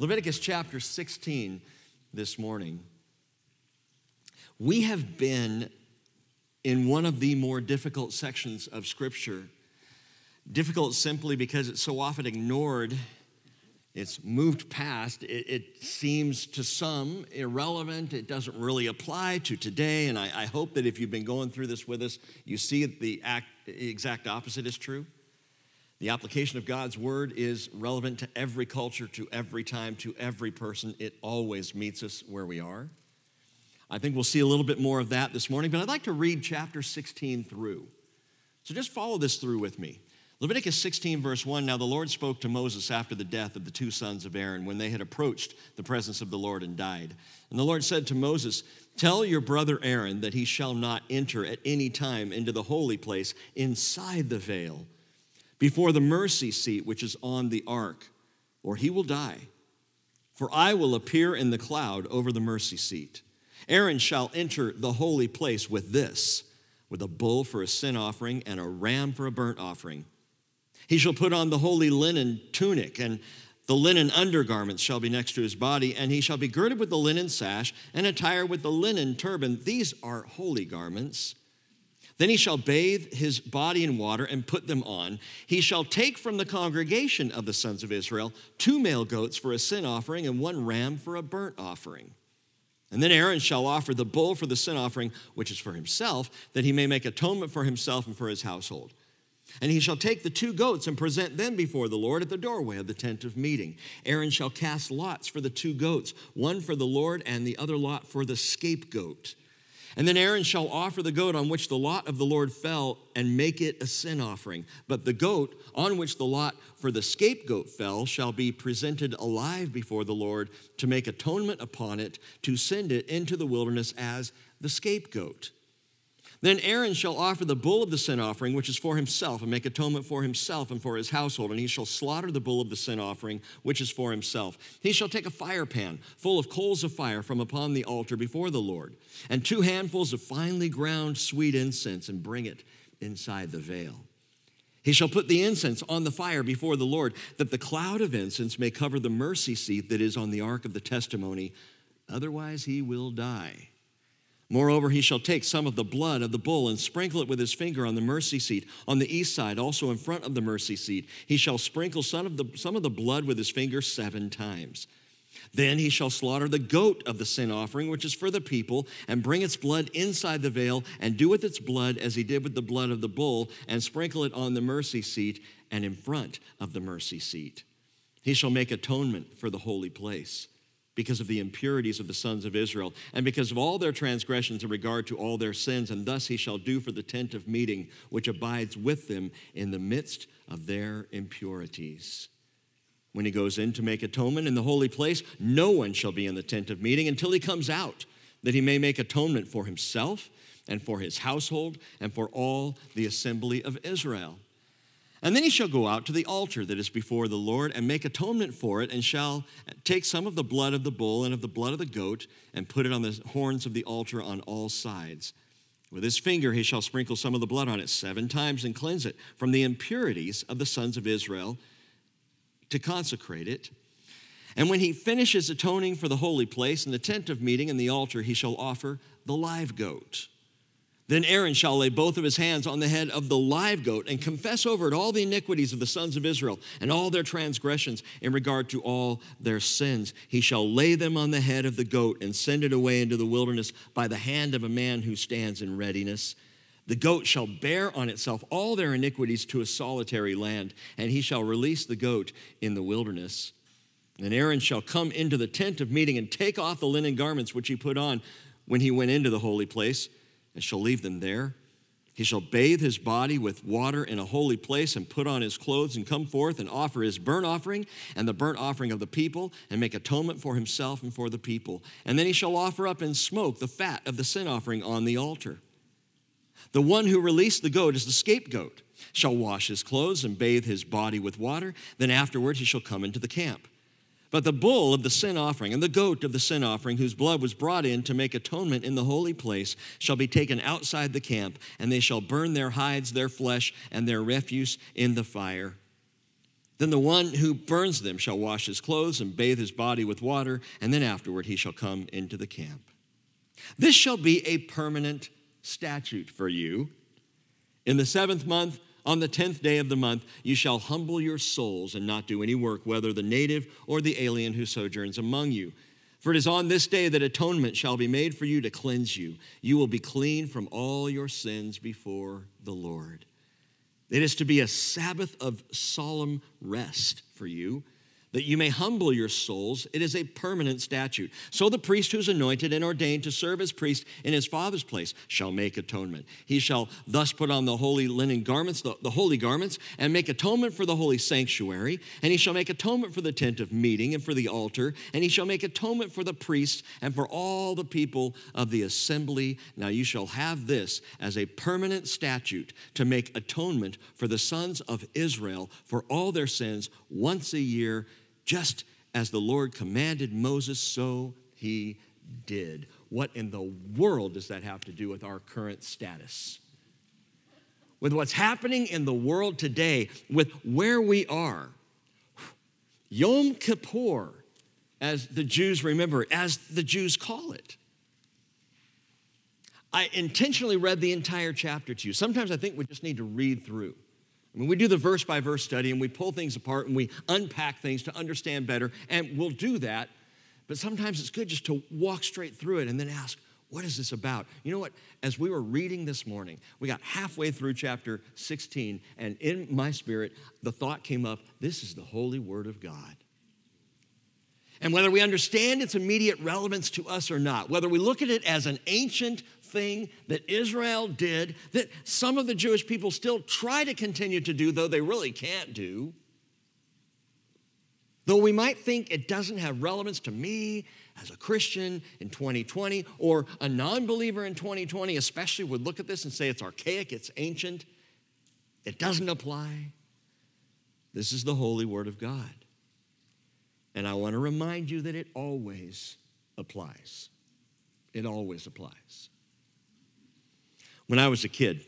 Leviticus chapter 16 this morning. We have been in one of the more difficult sections of Scripture. Difficult simply because it's so often ignored, it's moved past, it seems to some irrelevant, it doesn't really apply to today, and I hope that if you've been going through this with us, you see the exact opposite is true. The application of God's word is relevant to every culture, to every time, to every person. It always meets us where we are. I think we'll see a little bit more of that this morning, but I'd like to read chapter 16 through. So just follow this through with me. Leviticus 16, verse 1, "Now the Lord spoke to Moses after the death of the two sons of Aaron, when they had approached the presence of the Lord and died. And the Lord said to Moses, 'Tell your brother Aaron that he shall not enter at any time into the holy place inside the veil, before the mercy seat which is on the ark, or he will die. For I will appear in the cloud over the mercy seat. Aaron shall enter the holy place with this, with a bull for a sin offering and a ram for a burnt offering. He shall put on the holy linen tunic, and the linen undergarments shall be next to his body, and he shall be girded with the linen sash and attire with the linen turban. These are holy garments. Then he shall bathe his body in water and put them on. He shall take from the congregation of the sons of Israel 2 male goats for a sin offering and 1 ram for a burnt offering. And then Aaron shall offer the bull for the sin offering, which is for himself, that he may make atonement for himself and for his household. And he shall take the 2 goats and present them before the Lord at the doorway of the tent of meeting. Aaron shall cast lots for the 2 goats, one for the Lord and the other lot for the scapegoat. And then Aaron shall offer the goat on which the lot of the Lord fell and make it a sin offering. But the goat on which the lot for the scapegoat fell shall be presented alive before the Lord to make atonement upon it, to send it into the wilderness as the scapegoat. Then Aaron shall offer the bull of the sin offering, which is for himself, and make atonement for himself and for his household. And he shall slaughter the bull of the sin offering, which is for himself. He shall take a fire pan full of coals of fire from upon the altar before the Lord, and 2 handfuls of finely ground sweet incense, and bring it inside the veil. He shall put the incense on the fire before the Lord, that the cloud of incense may cover the mercy seat that is on the ark of the testimony. Otherwise he will die. Moreover, he shall take some of the blood of the bull and sprinkle it with his finger on the mercy seat, on the east side, also in front of the mercy seat. He shall sprinkle some of the blood with his finger 7 times. Then he shall slaughter the goat of the sin offering, which is for the people, and bring its blood inside the veil, and do with its blood as he did with the blood of the bull, and sprinkle it on the mercy seat and in front of the mercy seat. He shall make atonement for the holy place, because of the impurities of the sons of Israel, and because of all their transgressions in regard to all their sins, and thus he shall do for the tent of meeting, which abides with them in the midst of their impurities. When he goes in to make atonement in the holy place, no one shall be in the tent of meeting until he comes out, that he may make atonement for himself and for his household and for all the assembly of Israel. And then he shall go out to the altar that is before the Lord and make atonement for it, and shall take some of the blood of the bull and of the blood of the goat and put it on the horns of the altar on all sides. With his finger he shall sprinkle some of the blood on it 7 times and cleanse it from the impurities of the sons of Israel to consecrate it. And when he finishes atoning for the holy place and the tent of meeting and the altar, he shall offer the live goat. Then Aaron shall lay both of his hands on the head of the live goat and confess over it all the iniquities of the sons of Israel and all their transgressions in regard to all their sins. He shall lay them on the head of the goat and send it away into the wilderness by the hand of a man who stands in readiness. The goat shall bear on itself all their iniquities to a solitary land, and he shall release the goat in the wilderness. And Aaron shall come into the tent of meeting and take off the linen garments which he put on when he went into the holy place, and shall leave them there. He shall bathe his body with water in a holy place and put on his clothes and come forth and offer his burnt offering and the burnt offering of the people and make atonement for himself and for the people. And then he shall offer up in smoke the fat of the sin offering on the altar. The one who released the goat is the scapegoat, shall wash his clothes and bathe his body with water. Then afterward he shall come into the camp. But the bull of the sin offering and the goat of the sin offering, whose blood was brought in to make atonement in the holy place, shall be taken outside the camp, and they shall burn their hides, their flesh, and their refuse in the fire. Then the one who burns them shall wash his clothes and bathe his body with water, and then afterward he shall come into the camp. This shall be a permanent statute for you. In the seventh month, on the 10th day of the month, you shall humble your souls and not do any work, whether the native or the alien who sojourns among you. For it is on this day that atonement shall be made for you to cleanse you. You will be clean from all your sins before the Lord. It is to be a Sabbath of solemn rest for you, that you may humble your souls. It is a permanent statute. So the priest who's anointed and ordained to serve as priest in his father's place shall make atonement. He shall thus put on the holy linen garments, the holy garments, and make atonement for the holy sanctuary. And he shall make atonement for the tent of meeting and for the altar. And he shall make atonement for the priests and for all the people of the assembly. Now you shall have this as a permanent statute to make atonement for the sons of Israel for all their sins once a year. Just as the Lord commanded Moses, so he did. What in the world does that have to do with our current status? With what's happening in the world today, with where we are. Yom Kippur, as the Jews remember it, as the Jews call it. I intentionally read the entire chapter to you. Sometimes I think we just need to read through. I mean, we do the verse-by-verse study, and we pull things apart, and we unpack things to understand better, and we'll do that. But sometimes it's good just to walk straight through it and then ask, what is this about? You know what? As we were reading this morning, we got halfway through chapter 16, and in my spirit, the thought came up, this is the holy word of God. And whether we understand its immediate relevance to us or not, whether we look at it as an ancient thing that Israel did, that some of the Jewish people still try to continue to do, though they really can't do. Though we might think it doesn't have relevance to me as a Christian in 2020 or a non-believer in 2020, especially would look at this and say it's archaic, it's ancient, it doesn't apply. This is the holy word of God. And I want to remind you that it always applies. It always applies. When I was a kid,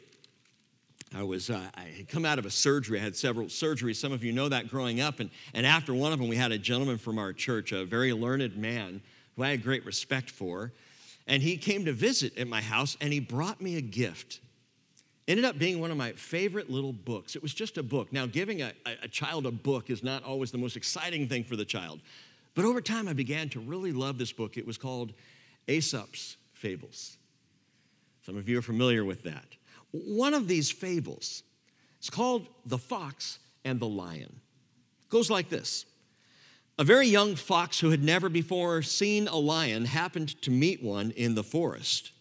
I had come out of a surgery. I had several surgeries. Some of you know that growing up. And after one of them, we had a gentleman from our church, a very learned man who I had great respect for. And he came to visit at my house, and he brought me a gift. Ended up being one of my favorite little books. It was just a book. Now, giving a child a book is not always the most exciting thing for the child. But over time, I began to really love this book. It was called Aesop's Fables. Some of you are familiar with that. One of these fables is called The Fox and the Lion. It goes like this. A very young fox who had never before seen a lion happened to meet one in the forest.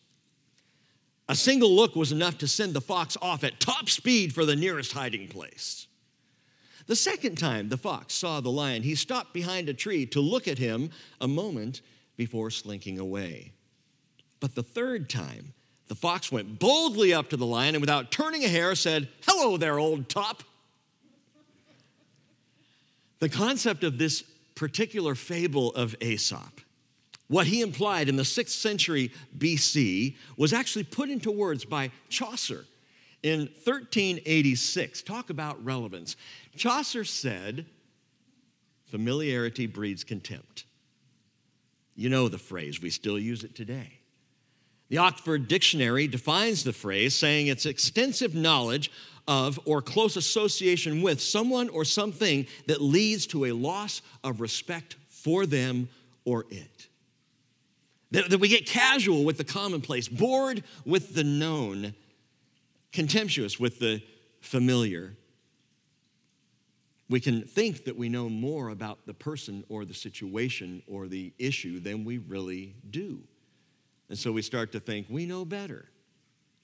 A single look was enough to send the fox off at top speed for the nearest hiding place. The second time the fox saw the lion, he stopped behind a tree to look at him a moment before slinking away. But the third time, the fox went boldly up to the lion and without turning a hair said, "Hello there, old top." The concept of this particular fable of Aesop, what he implied in the 6th century BC, was actually put into words by Chaucer in 1386. Talk about relevance. Chaucer said, familiarity breeds contempt. You know the phrase, we still use it today. The Oxford Dictionary defines the phrase, saying it's extensive knowledge of or close association with someone or something that leads to a loss of respect for them or it. That we get casual with the commonplace, bored with the known, contemptuous with the familiar. We can think that we know more about the person or the situation or the issue than we really do. And so we start to think we know better,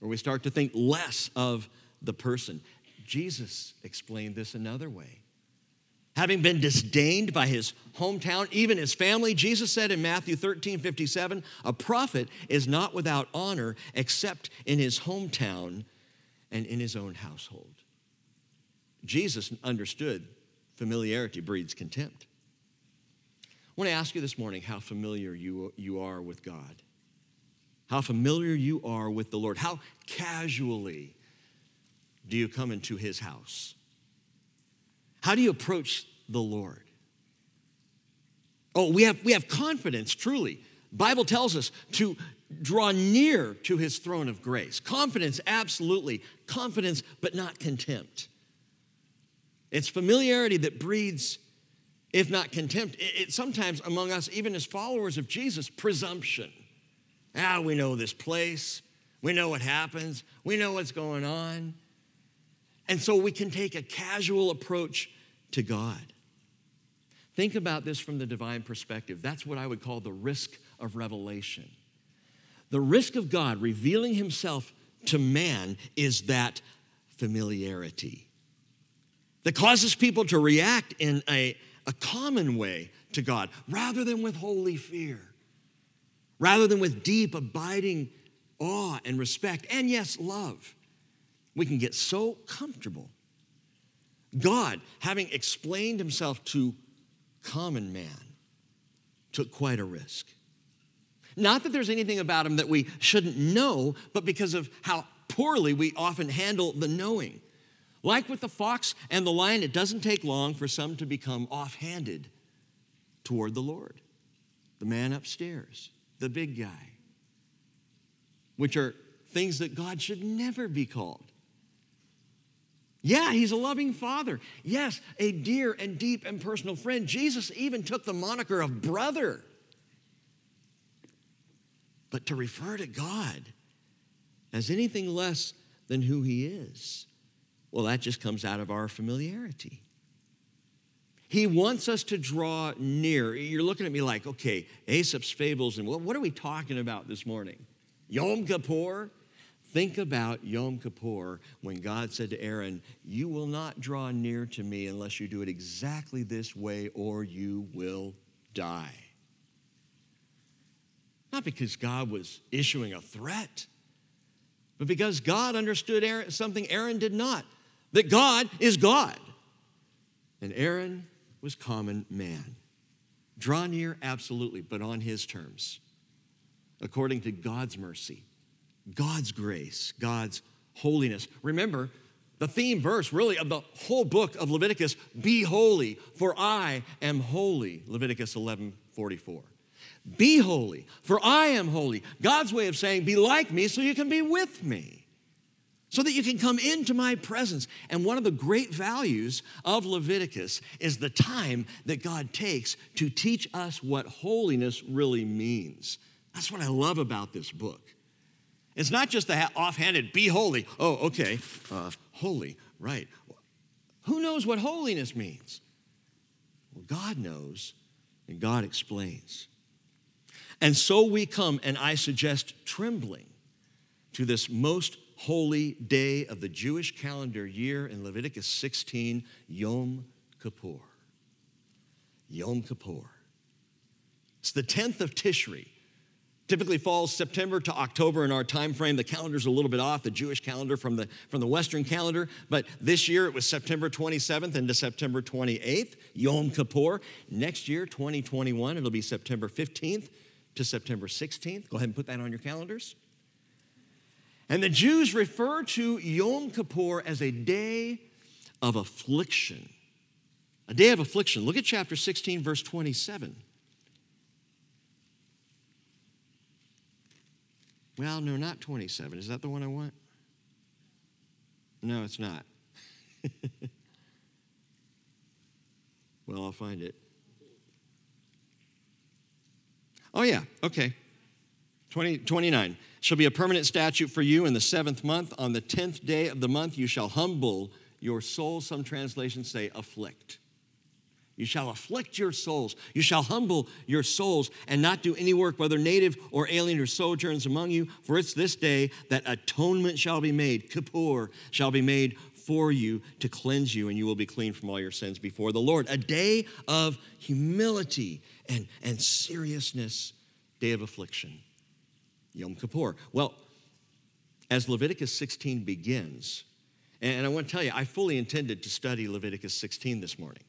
or we start to think less of the person. Jesus explained this another way. Having been disdained by his hometown, even his family, Jesus said in Matthew 13:57, a prophet is not without honor except in his hometown and in his own household. Jesus understood familiarity breeds contempt. I want to ask you this morning how familiar you are with God. How familiar you are with the Lord. How casually do you come into his house? How do you approach the Lord? Oh, we have confidence, truly. Bible tells us to draw near to his throne of grace. Confidence, absolutely. Confidence, but not contempt. It's familiarity that breeds, if not contempt, it sometimes among us, even as followers of Jesus, presumption. We know this place. We know what happens. We know what's going on. And so we can take a casual approach to God. Think about this from the divine perspective. That's what I would call the risk of revelation. The risk of God revealing himself to man is that familiarity that causes people to react in a common way to God rather than with holy fear, rather than with deep, abiding awe and respect, and yes, love. We can get so comfortable. God, having explained himself to common man, took quite a risk. Not that there's anything about him that we shouldn't know, but because of how poorly we often handle the knowing. Like with the fox and the lion, it doesn't take long for some to become offhanded toward the Lord, the man upstairs, the big guy, which are things that God should never be called. Yeah, he's a loving father. Yes, a dear and deep and personal friend. Jesus even took the moniker of brother. But to refer to God as anything less than who he is, well, that just comes out of our familiarity. He wants us to draw near. You're looking at me like, okay, Aesop's fables, and what are we talking about this morning? Yom Kippur? Think about Yom Kippur when God said to Aaron, you will not draw near to me unless you do it exactly this way or you will die. Not because God was issuing a threat, but because God understood Aaron, something Aaron did not, that God is God. And Aaron was common man. Draw near, absolutely, but on his terms, according to God's mercy, God's grace, God's holiness. Remember, the theme verse really of the whole book of Leviticus, be holy, for I am holy, Leviticus 11:44. Be holy, for I am holy. God's way of saying, be like me so you can be with me, so that you can come into my presence. And one of the great values of Leviticus is the time that God takes to teach us what holiness really means. That's what I love about this book. It's not just the offhanded, be holy. Oh, okay, holy, right. Who knows what holiness means? Well, God knows, and God explains. And so we come, and I suggest trembling, to this most holy day of the Jewish calendar year in Leviticus 16, Yom Kippur. Yom Kippur. It's the 10th of Tishri. Typically falls September to October in our time frame. The calendar's a little bit off, the Jewish calendar from the Western calendar. But this year it was September 27th into September 28th, Yom Kippur. Next year, 2021, it'll be September 15th to September 16th. Go ahead and put that on your calendars. And the Jews refer to Yom Kippur as a day of affliction. A day of affliction. Look at chapter 16, verse 27. Well, no, not 27. Is that the one I want? No, it's not. Well, I'll find it. Oh, yeah, okay. 29. Shall be a permanent statute for you in the seventh month. On the 10th day of the month, you shall humble your soul. Some translations say afflict. You shall afflict your souls. You shall humble your souls and not do any work, whether native or alien or sojourns among you. For it's this day that atonement shall be made. Kippur shall be made for you to cleanse you, and you will be clean from all your sins before the Lord. A day of humility and seriousness. Day of affliction. Yom Kippur. Well, as Leviticus 16 begins, and I want to tell you, I fully intended to study Leviticus 16 this morning.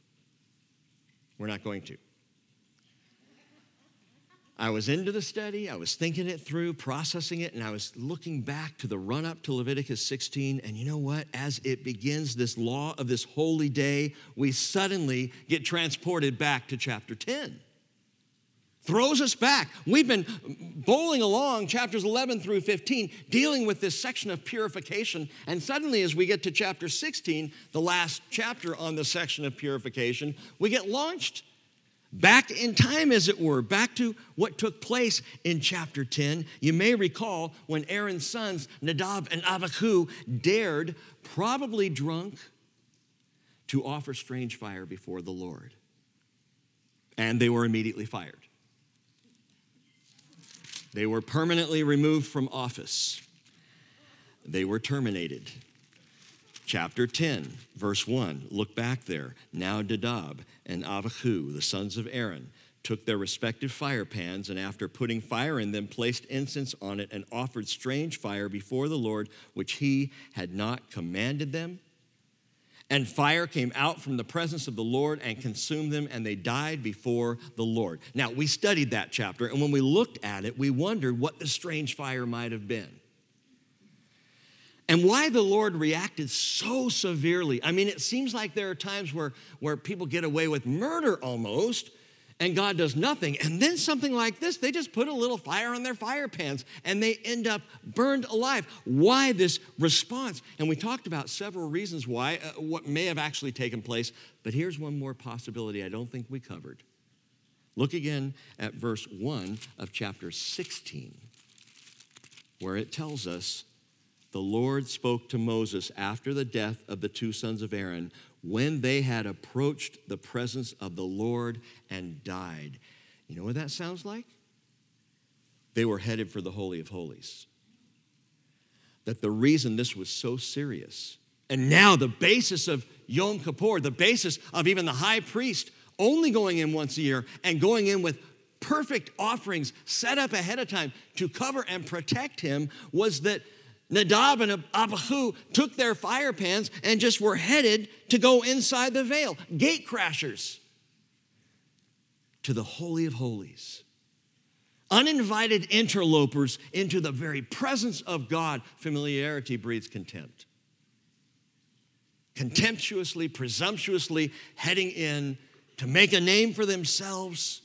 We're not going to. I was into the study, I was thinking it through, processing it, and I was looking back to the run-up to Leviticus 16, and you know what? As it begins this law of this holy day, we suddenly get transported back to chapter 10. Throws us back. We've been bowling along chapters 11 through 15, dealing with this section of purification, and suddenly as we get to chapter 16, the last chapter on the section of purification, we get launched back in time, as it were, back to what took place in chapter 10. You may recall when Aaron's sons, Nadab and Abihu, dared, probably drunk, to offer strange fire before the Lord. And they were immediately fired. They were permanently removed from office. They were terminated. Chapter 10, verse 1, look back there. Now Nadab and Abihu, the sons of Aaron, took their respective fire pans and after putting fire in them, placed incense on it and offered strange fire before the Lord, which he had not commanded them. And fire came out from the presence of the Lord and consumed them, and they died before the Lord. Now, we studied that chapter, and when we looked at it, we wondered what the strange fire might have been. And why the Lord reacted so severely. I mean, it seems like there are times where people get away with murder almost, and God does nothing. And then something like this, they just put a little fire on their fire pans, and they end up burned alive. Why this response? And we talked about several reasons why, what may have actually taken place. But here's one more possibility I don't think we covered. Look again at verse 1 of chapter 16, where it tells us, the Lord spoke to Moses after the death of the two sons of Aaron when they had approached the presence of the Lord and died. You know what that sounds like? They were headed for the Holy of Holies. That the reason this was so serious, and now the basis of Yom Kippur, the basis of even the high priest only going in once a year and going in with perfect offerings set up ahead of time to cover and protect him, was that Nadab and Abihu took their fire pans and just were headed to go inside the veil. Gate crashers to the Holy of Holies. Uninvited interlopers into the very presence of God. Familiarity breeds contempt. Contemptuously, presumptuously heading in to make a name for themselves.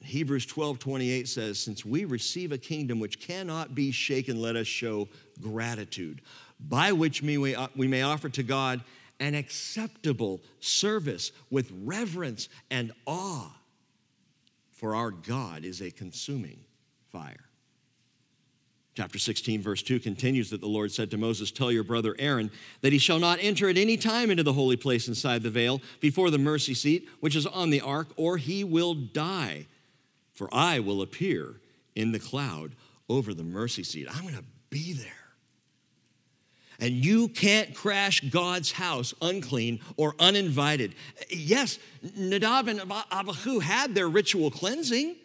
Hebrews 12:28 says, since we receive a kingdom which cannot be shaken, let us show gratitude, by which we may offer to God an acceptable service with reverence and awe, for our God is a consuming fire. Chapter 16, verse 2 continues that the Lord said to Moses, tell your brother Aaron that he shall not enter at any time into the holy place inside the veil before the mercy seat, which is on the ark, or he will die. For I will appear in the cloud over the mercy seat. I'm going to be there. And you can't crash God's house unclean or uninvited. Yes, Nadab and Abihu had their ritual cleansing,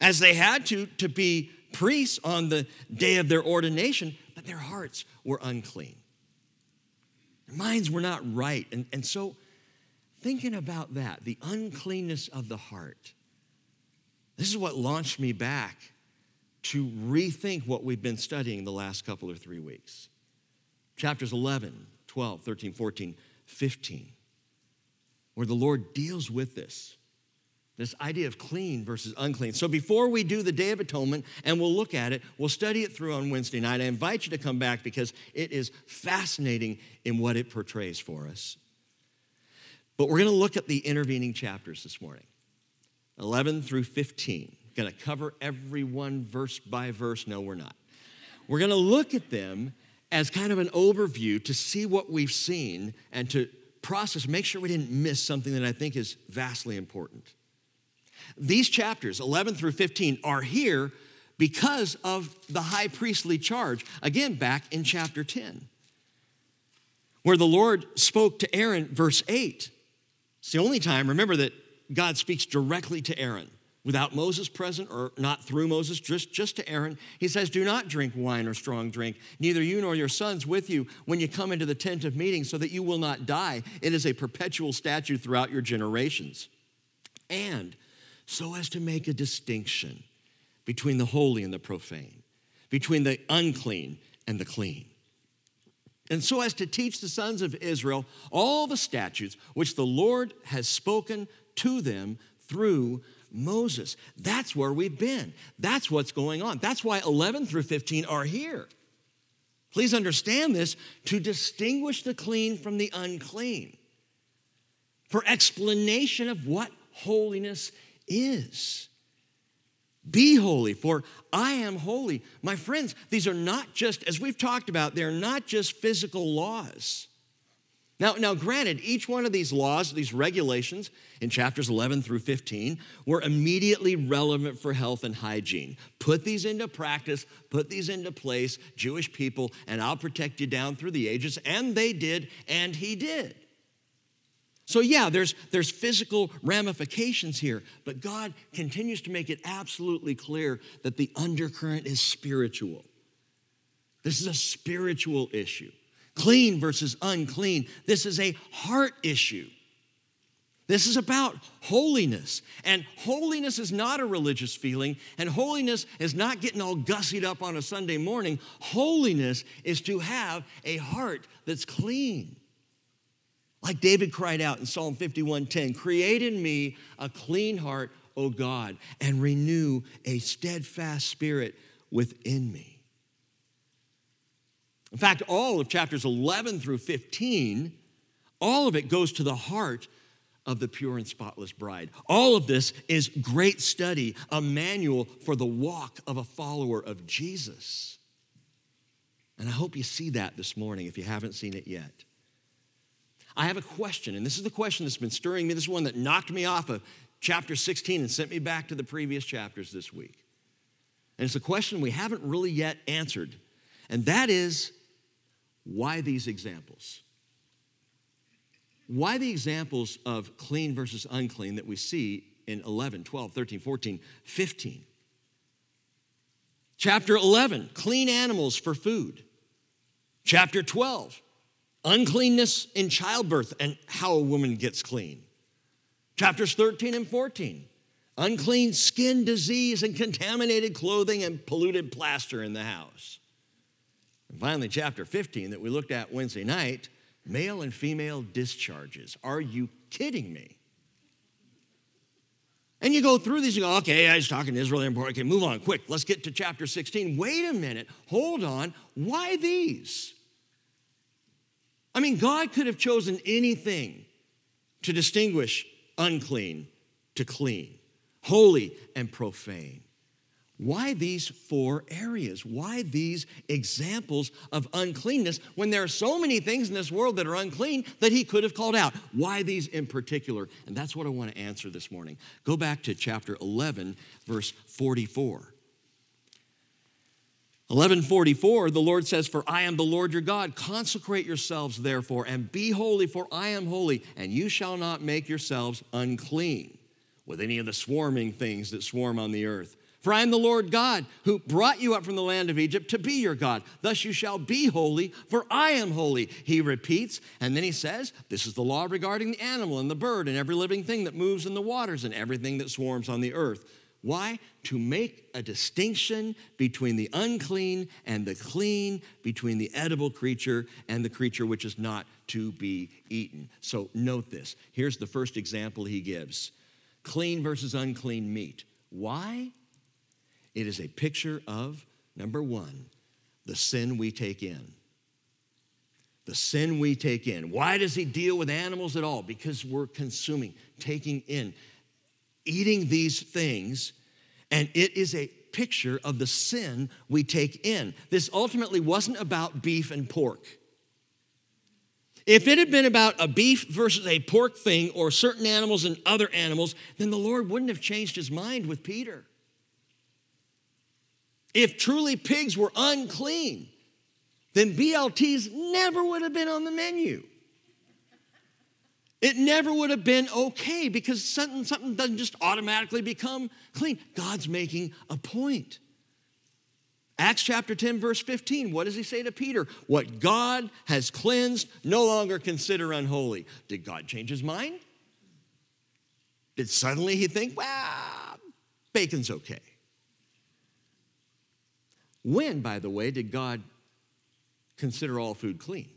as they had to be priests on the day of their ordination, but their hearts were unclean. Their minds were not right. And so thinking about that, the uncleanness of the heart, this is what launched me back to rethink what we've been studying the last couple or 3 weeks. Chapters 11, 12, 13, 14, 15, where the Lord deals with this idea of clean versus unclean. So before we do the Day of Atonement, and we'll look at it, we'll study it through on Wednesday night. I invite you to come back because it is fascinating in what it portrays for us. But we're going to look at the intervening chapters this morning. 11 through 15. Going to cover every one verse by verse. No, we're not. We're going to look at them as kind of an overview to see what we've seen and to process, make sure we didn't miss something that I think is vastly important. These chapters, 11 through 15, are here because of the high priestly charge. Again, back in chapter 10, where the Lord spoke to Aaron, verse 8. It's the only time, remember, that God speaks directly to Aaron, without Moses present or not through Moses, just to Aaron. He says, do not drink wine or strong drink, neither you nor your sons with you when you come into the tent of meeting, so that you will not die. It is a perpetual statute throughout your generations. And so as to make a distinction between the holy and the profane, between the unclean and the clean, and so as to teach the sons of Israel all the statutes which the Lord has spoken to them through Moses. That's where we've been. That's what's going on. That's why 11 through 15 are here. Please understand this, to distinguish the clean from the unclean, for explanation of what holiness is. Be holy, for I am holy. My friends, these are not just, as we've talked about, they're not just physical laws. Now, granted, each one of these laws, these regulations in chapters 11 through 15 were immediately relevant for health and hygiene. Put these into practice, put these into place, Jewish people, and I'll protect you down through the ages. And they did, and he did. So yeah, there's physical ramifications here, but God continues to make it absolutely clear that the undercurrent is spiritual. This is a spiritual issue. Clean versus unclean. This is a heart issue. This is about holiness. And holiness is not a religious feeling, and holiness is not getting all gussied up on a Sunday morning. Holiness is to have a heart that's clean. Like David cried out in Psalm 51:10, create in me a clean heart, O God, and renew a steadfast spirit within me. In fact, all of chapters 11 through 15, all of it goes to the heart of the pure and spotless bride. All of this is great study, a manual for the walk of a follower of Jesus. And I hope you see that this morning if you haven't seen it yet. I have a question, and this is the question that's been stirring me. This is one that knocked me off of chapter 16 and sent me back to the previous chapters this week. And it's a question we haven't really yet answered, and that is, why these examples? Why the examples of clean versus unclean that we see in 11, 12, 13, 14, 15? Chapter 11, clean animals for food. Chapter 12, uncleanness in childbirth and how a woman gets clean. Chapters 13 and 14, unclean skin disease and contaminated clothing and polluted plaster in the house. And finally, chapter 15 that we looked at Wednesday night, male and female discharges. Are you kidding me? And you go through these, you go, okay, I was talking to Israel, okay, move on, quick, let's get to chapter 16. Wait a minute, hold on, why these? I mean, God could have chosen anything to distinguish unclean to clean, holy and profane. Why these four areas? Why these examples of uncleanness when there are so many things in this world that are unclean that he could have called out? Why these in particular? And that's what I want to answer this morning. Go back to chapter 11, verse 44. 11:44, the Lord says, for I am the Lord your God. Consecrate yourselves, therefore, and be holy, for I am holy, and you shall not make yourselves unclean with any of the swarming things that swarm on the earth. For I am the Lord God, who brought you up from the land of Egypt to be your God. Thus you shall be holy, for I am holy. He repeats, and then he says, this is the law regarding the animal and the bird and every living thing that moves in the waters and everything that swarms on the earth. Why? To make a distinction between the unclean and the clean, between the edible creature and the creature which is not to be eaten. So note this. Here's the first example he gives. Clean versus unclean meat. Why? It is a picture of, number one, the sin we take in. The sin we take in. Why does he deal with animals at all? Because we're consuming, taking in, eating these things, and it is a picture of the sin we take in. This ultimately wasn't about beef and pork. If it had been about a beef versus a pork thing or certain animals and other animals, then the Lord wouldn't have changed his mind with Peter. If truly pigs were unclean, then BLTs never would have been on the menu. It never would have been okay because something doesn't just automatically become clean. God's making a point. Acts chapter 10, verse 15, what does he say to Peter? What God has cleansed, no longer consider unholy. Did God change his mind? Did suddenly he think, well, bacon's okay? When, by the way, did God consider all food clean?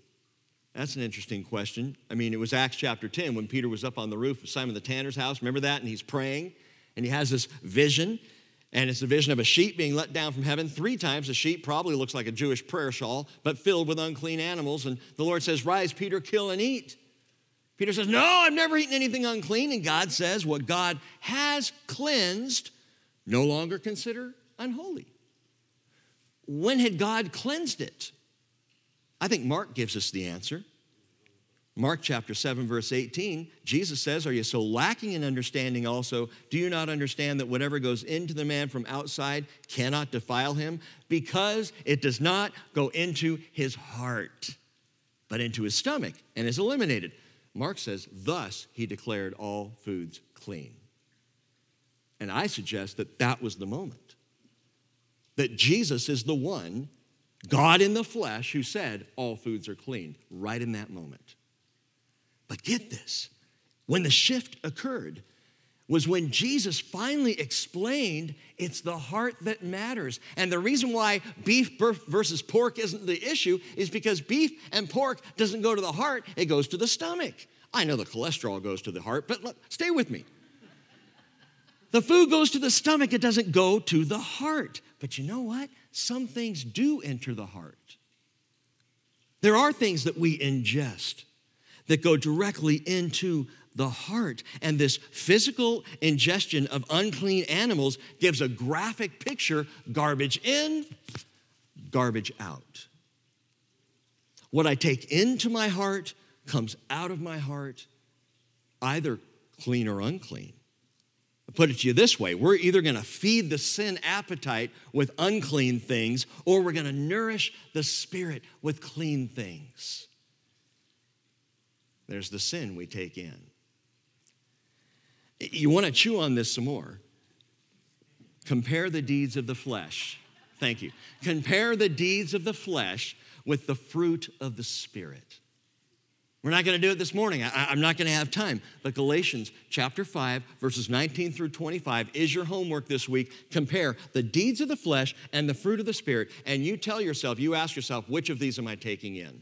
That's an interesting question. I mean, it was Acts chapter 10 when Peter was up on the roof of Simon the Tanner's house. Remember that? And he's praying, and he has this vision, and it's a vision of a sheep being let down from heaven. 3 times the sheep probably looks like a Jewish prayer shawl, but filled with unclean animals. And the Lord says, rise, Peter, kill and eat. Peter says, no, I've never eaten anything unclean. And God says, what God has cleansed, no longer consider unholy. When had God cleansed it? I think Mark gives us the answer. Mark chapter 7, verse 18, Jesus says, are you so lacking in understanding also? Do you not understand that whatever goes into the man from outside cannot defile him? Because it does not go into his heart, but into his stomach, and is eliminated. Mark says, thus he declared all foods clean. And I suggest that that was the moment. That Jesus is the one, God in the flesh, who said all foods are clean, right in that moment. But get this, when the shift occurred was when Jesus finally explained it's the heart that matters. And the reason why beef versus pork isn't the issue is because beef and pork doesn't go to the heart, it goes to the stomach. I know the cholesterol goes to the heart, but look, stay with me. The food goes to the stomach, it doesn't go to the heart. But you know what? Some things do enter the heart. There are things that we ingest that go directly into the heart. And this physical ingestion of unclean animals gives a graphic picture, garbage in, garbage out. What I take into my heart comes out of my heart, either clean or unclean. I'll put it to you this way, we're either gonna feed the sin appetite with unclean things, or we're gonna nourish the spirit with clean things. There's the sin we take in. You want to chew on this some more. Compare the deeds of the flesh. Thank you. Compare the deeds of the flesh with the fruit of the Spirit. We're not going to do it this morning. I'm not going to have time. But Galatians chapter 5, verses 19 through 25 is your homework this week. Compare the deeds of the flesh and the fruit of the Spirit. And you tell yourself, you ask yourself, which of these am I taking in?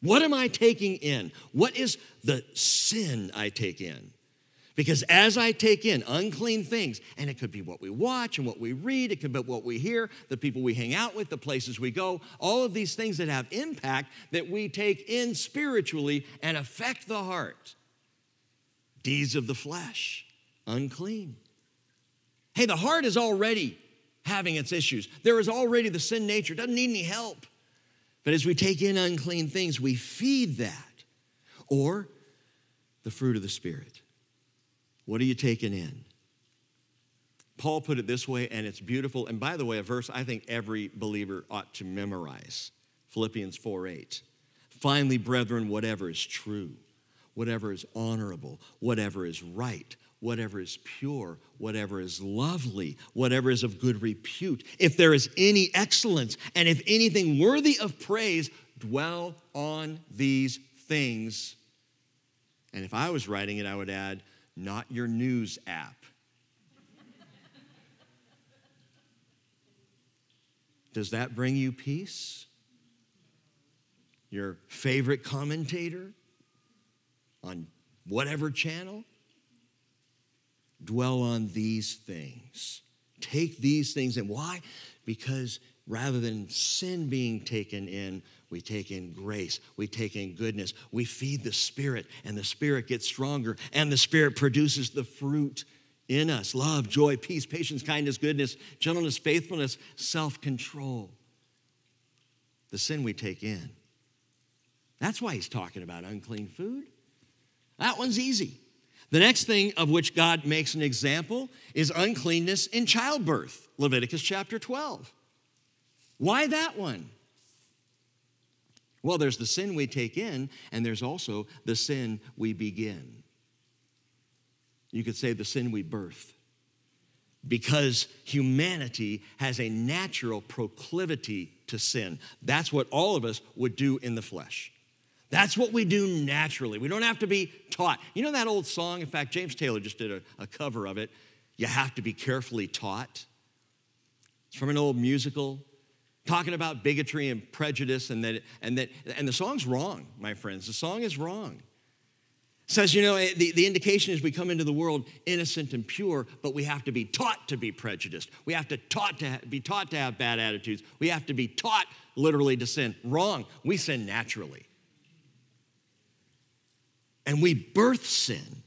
What am I taking in? What is the sin I take in? Because as I take in unclean things, and it could be what we watch and what we read, it could be what we hear, the people we hang out with, the places we go, all of these things that have impact that we take in spiritually and affect the heart. Deeds of the flesh, unclean. Hey, the heart is already having its issues. There is already the sin nature. It doesn't need any help. But as we take in unclean things, we feed that. Or the fruit of the Spirit. What are you taking in? Paul put it this way, and it's beautiful. And by the way, a verse I think every believer ought to memorize. Philippians 4:8. Finally, brethren, whatever is true, whatever is honorable, whatever is right, whatever is pure, whatever is lovely, whatever is of good repute, if there is any excellence, and if anything worthy of praise, dwell on these things. And if I was writing it, I would add, not your news app. Does that bring you peace? Your favorite commentator on whatever channel? Dwell on these things. Take these things in. Why? Because rather than sin being taken in, we take in grace. We take in goodness. We feed the Spirit, and the Spirit gets stronger, and the Spirit produces the fruit in us. Love, joy, peace, patience, kindness, goodness, gentleness, faithfulness, self-control. The sin we take in. That's why he's talking about unclean food. That one's easy. The next thing of which God makes an example is uncleanness in childbirth, Leviticus chapter 12. Why that one? Well, there's the sin we take in, and there's also the sin we begin. You could say the sin we birth, because humanity has a natural proclivity to sin. That's what all of us would do in the flesh. That's what we do naturally. We don't have to be taught. You know that old song? In fact, James Taylor just did a cover of it. You have to be carefully taught. It's from an old musical talking about bigotry and prejudice, and the song's wrong, my friends. The song is wrong. It says, you know, the indication is we come into the world innocent and pure, but we have to be taught to be prejudiced. We have to be taught to have bad attitudes. We have to be taught literally to sin. Wrong. We sin naturally. And we birth sin.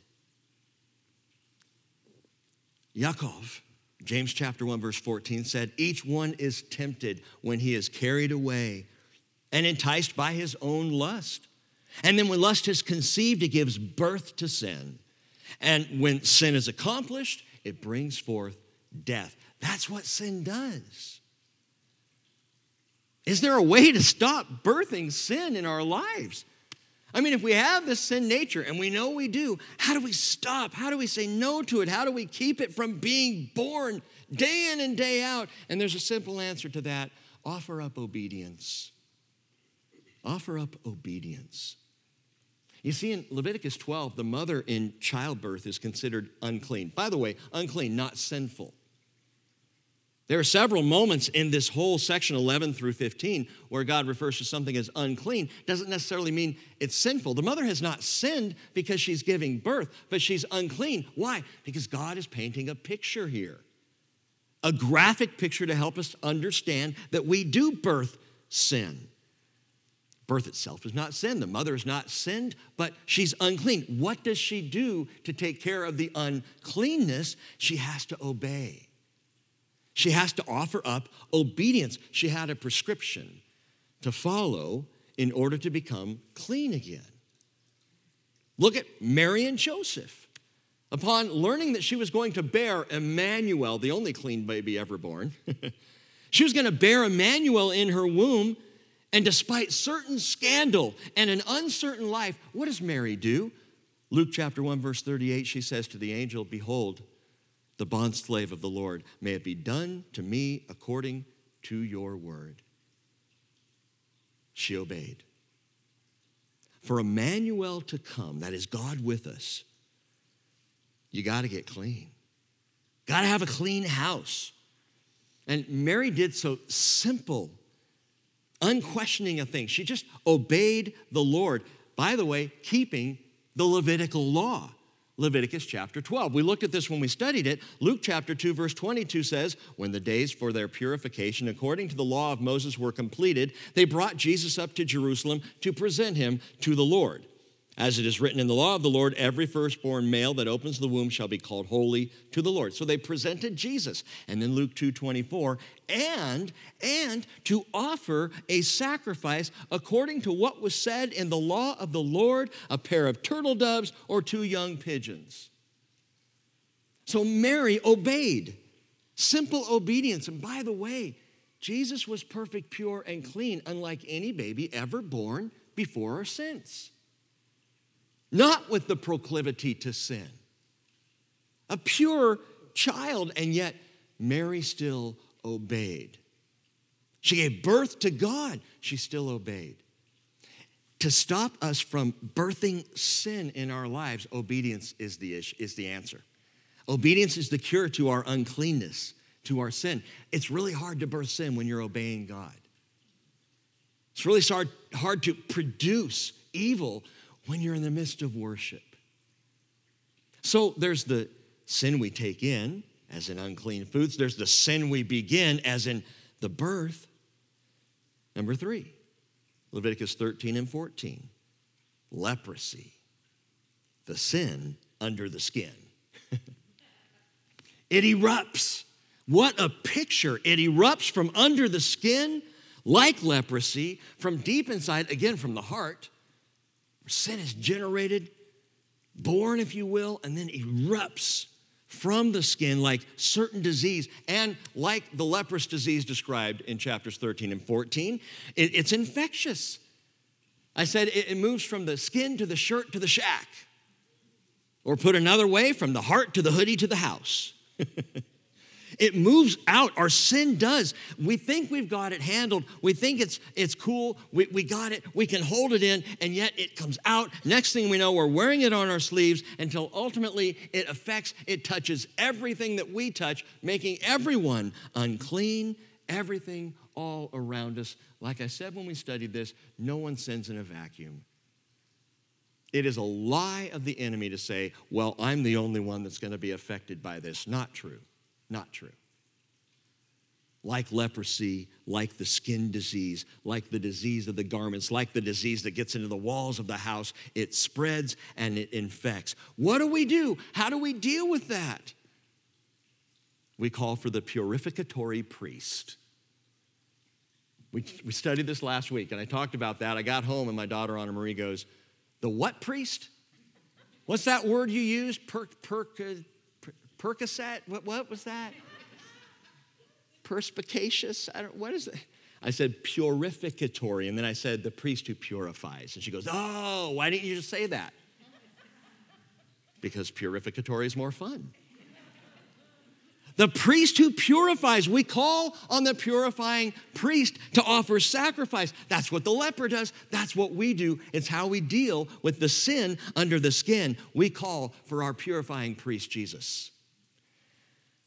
Yaakov, James chapter 1, verse 14 said, each one is tempted when he is carried away and enticed by his own lust. And then when lust is conceived, it gives birth to sin. And when sin is accomplished, it brings forth death. That's what sin does. Is there a way to stop birthing sin in our lives? I mean, if we have this sin nature, and we know we do, how do we stop? How do we say no to it? How do we keep it from being born day in and day out? And there's a simple answer to that. Offer up obedience. Offer up obedience. You see, in Leviticus 12, the mother in childbirth is considered unclean. By the way, unclean, not sinful. There are several moments in this whole section 11 through 15 where God refers to something as unclean. Doesn't necessarily mean it's sinful. The mother has not sinned because she's giving birth, but she's unclean. Why? Because God is painting a picture here, a graphic picture to help us understand that we do birth sin. Birth itself is not sin. The mother is not sinned, but she's unclean. What does she do to take care of the uncleanness? She has to obey. She has to offer up obedience. She had a prescription to follow in order to become clean again. Look at Mary and Joseph. Upon learning that she was going to bear Emmanuel, the only clean baby ever born, she was going to bear Emmanuel in her womb, and despite certain scandal and an uncertain life, what does Mary do? Luke chapter 1, verse 38, she says to the angel, behold, the bondslave of the Lord, may it be done to me according to your word. She obeyed. For Emmanuel to come, that is God with us, you got to get clean. Got to have a clean house. And Mary did so simple, unquestioning a thing. She just obeyed the Lord. By the way, keeping the Levitical law. Leviticus chapter 12. We looked at this when we studied it. Luke chapter 2, verse 22 says, when the days for their purification according to the law of Moses were completed, they brought Jesus up to Jerusalem to present him to the Lord. As it is written in the law of the Lord, every firstborn male that opens the womb shall be called holy to the Lord. So they presented Jesus. And then Luke 2:24, and to offer a sacrifice according to what was said in the law of the Lord, a pair of turtle doves or two young pigeons. So Mary obeyed. Simple obedience. And by the way, Jesus was perfect, pure, and clean, unlike any baby ever born before or since. Not with the proclivity to sin. A pure child, and yet Mary still obeyed. She gave birth to God. She still obeyed. To stop us from birthing sin in our lives, obedience is the answer. Obedience is the cure to our uncleanness, to our sin. It's really hard to birth sin when you're obeying God. It's really hard to produce evil when you're in the midst of worship. So there's the sin we take in, as in unclean foods. There's the sin we begin, as in the birth. Number 3, Leviticus 13 and 14, leprosy, the sin under the skin. It erupts. What a picture. It erupts from under the skin, like leprosy, from deep inside, again, from the heart. Sin is generated, born, if you will, and then erupts from the skin like certain disease and like the leprous disease described in chapters 13 and 14. It's infectious. I said it moves from the skin to the shirt to the shack. Or put another way, from the heart to the hoodie to the house. It moves out. Our sin does. We think we've got it handled. We think it's cool. We got it. We can hold it in, and yet it comes out. Next thing we know, we're wearing it on our sleeves until ultimately it affects, it touches everything that we touch, making everyone unclean, everything all around us. Like I said when we studied this, no one sins in a vacuum. It is a lie of the enemy to say, well, I'm the only one that's going to be affected by this. Not true. Not true. Like leprosy, like the skin disease, like the disease of the garments, like the disease that gets into the walls of the house, it spreads and it infects. What do we do? How do we deal with that? We call for the purificatory priest. We studied this last week, and I talked about that. I got home, and my daughter, Anna Marie, goes, the what priest? What's that word you used? Percocet? What was that? Perspicacious? What is it? I said purificatory, and then I said the priest who purifies. And she goes, oh, why didn't you just say that? Because purificatory is more fun. The priest who purifies. We call on the purifying priest to offer sacrifice. That's what the leper does. That's what we do. It's how we deal with the sin under the skin. We call for our purifying priest, Jesus,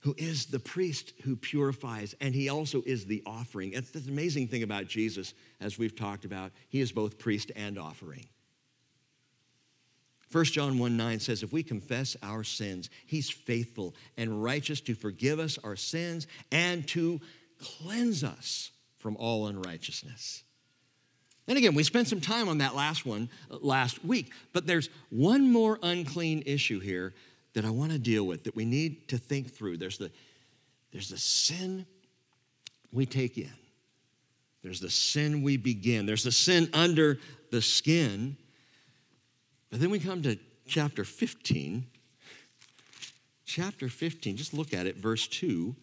who is the priest who purifies, and he also is the offering. That's the amazing thing about Jesus, as we've talked about. He is both priest and offering. 1 John 1:9 says, if we confess our sins, he's faithful and righteous to forgive us our sins and to cleanse us from all unrighteousness. And again, we spent some time on that last one last week, but there's one more unclean issue here that I want to deal with, that we need to think through. There's the sin we take in. There's the sin we begin. There's the sin under the skin. But then we come to chapter 15. Chapter 15, just look at it, verse 2.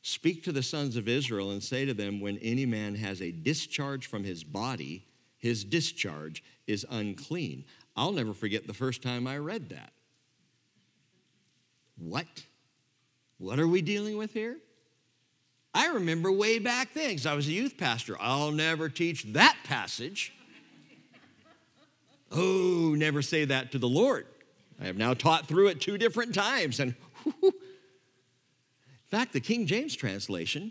Speak to the sons of Israel and say to them, when any man has a discharge from his body, his discharge is unclean. I'll never forget the first time I read that. What? What are we dealing with here? I remember way back then, because I was a youth pastor. I'll never teach that passage. Oh, never say that to the Lord. I have now taught through it 2 different times. And in fact, the King James translation,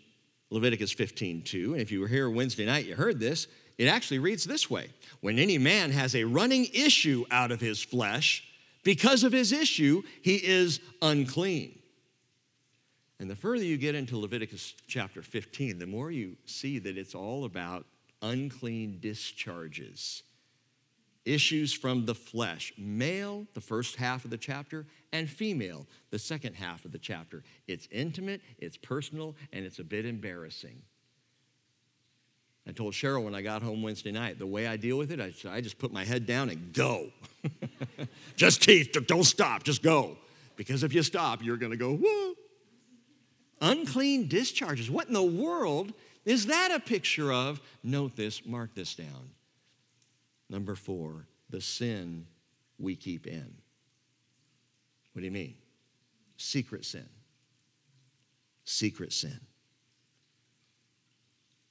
Leviticus 15:2, and if you were here Wednesday night, you heard this. It actually reads this way. When any man has a running issue out of his flesh, because of his issue, he is unclean. And the further you get into Leviticus chapter 15, the more you see that it's all about unclean discharges. Issues from the flesh, male, the first half of the chapter, and female, the second half of the chapter. It's intimate, it's personal, and it's a bit embarrassing. I told Cheryl when I got home Wednesday night, the way I deal with it, I just put my head down and go. Just teach, don't stop, just go. Because if you stop, you're going to go, whoa. Unclean discharges. What in the world is that a picture of? Note this, mark this down. Number 4, the sin we keep in. What do you mean? Secret sin. Secret sin.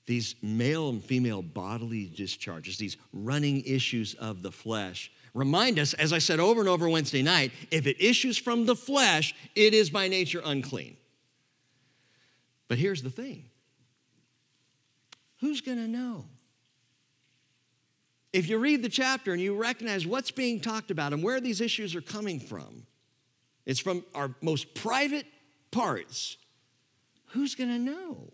These male and female bodily discharges, these running issues of the flesh, remind us, as I said over and over Wednesday night, if it issues from the flesh, it is by nature unclean. But here's the thing. Who's going to know? If you read the chapter and you recognize what's being talked about and where these issues are coming from, it's from our most private parts, who's going to know?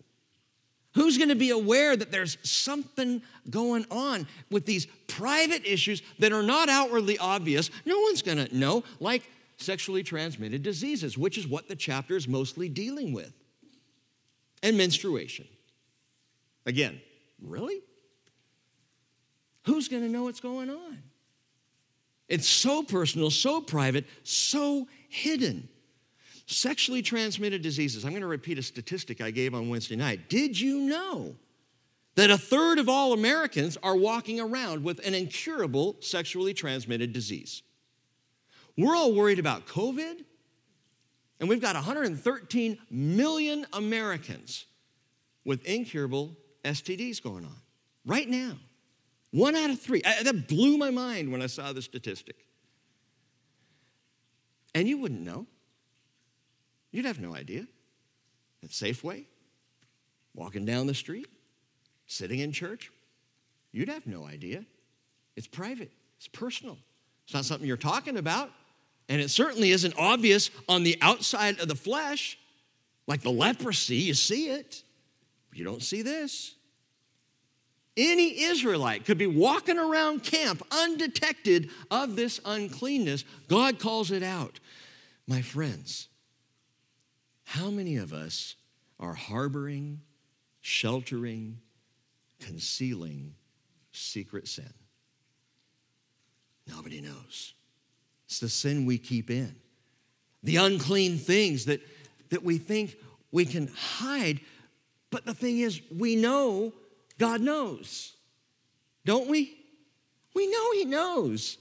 Who's going to be aware that there's something going on with these private issues that are not outwardly obvious? No one's going to know, like sexually transmitted diseases, which is what the chapter is mostly dealing with, and menstruation. Again, really? Who's going to know what's going on? It's so personal, so private, so hidden. Sexually transmitted diseases. I'm going to repeat a statistic I gave on Wednesday night. Did you know that a third of all Americans are walking around with an incurable sexually transmitted disease? We're all worried about COVID. And we've got 113 million Americans with incurable STDs going on right now. 1 out of 3. That blew my mind when I saw the statistic. And you wouldn't know. You'd have no idea. At Safeway, walking down the street, sitting in church, you'd have no idea. It's private. It's personal. It's not something you're talking about. And it certainly isn't obvious on the outside of the flesh. Like the leprosy, you see it. But you don't see this. Any Israelite could be walking around camp undetected of this uncleanness. God calls it out. My friends, how many of us are harboring, sheltering, concealing secret sin? Nobody knows. It's the sin we keep in. The unclean things that we think we can hide. But the thing is, we know God knows. Don't we? We know he knows.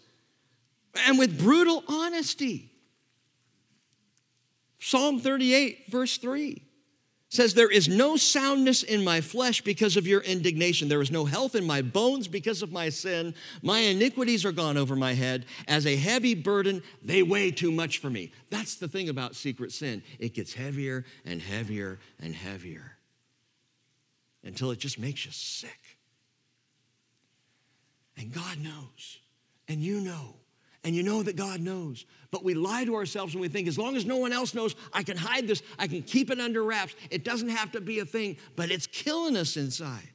And with brutal honesty. Psalm 38, verse 3 says, there is no soundness in my flesh because of your indignation. There is no health in my bones because of my sin. My iniquities are gone over my head. As a heavy burden, they weigh too much for me. That's the thing about secret sin. It gets heavier and heavier and heavier until it just makes you sick. And God knows, and you know. And you know that God knows, but we lie to ourselves when we think, as long as no one else knows, I can hide this, I can keep it under wraps. It doesn't have to be a thing, but it's killing us inside.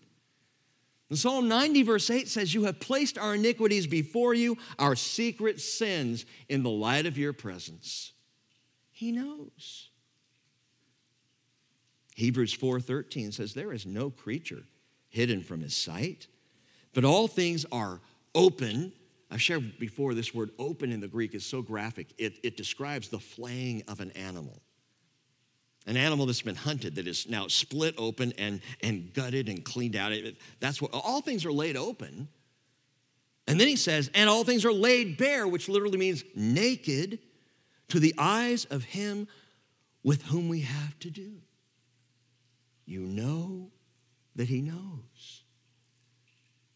And Psalm 90, verse 8 says, you have placed our iniquities before you, our secret sins in the light of your presence. He knows. Hebrews 4:13 says, there is no creature hidden from his sight, but all things are open. I've shared before, this word open in the Greek is so graphic. It describes the flaying of an animal. An animal that's been hunted, that is now split open and gutted and cleaned out. That's what, all things are laid open. And then he says, and all things are laid bare, which literally means naked, to the eyes of him with whom we have to do. You know that he knows.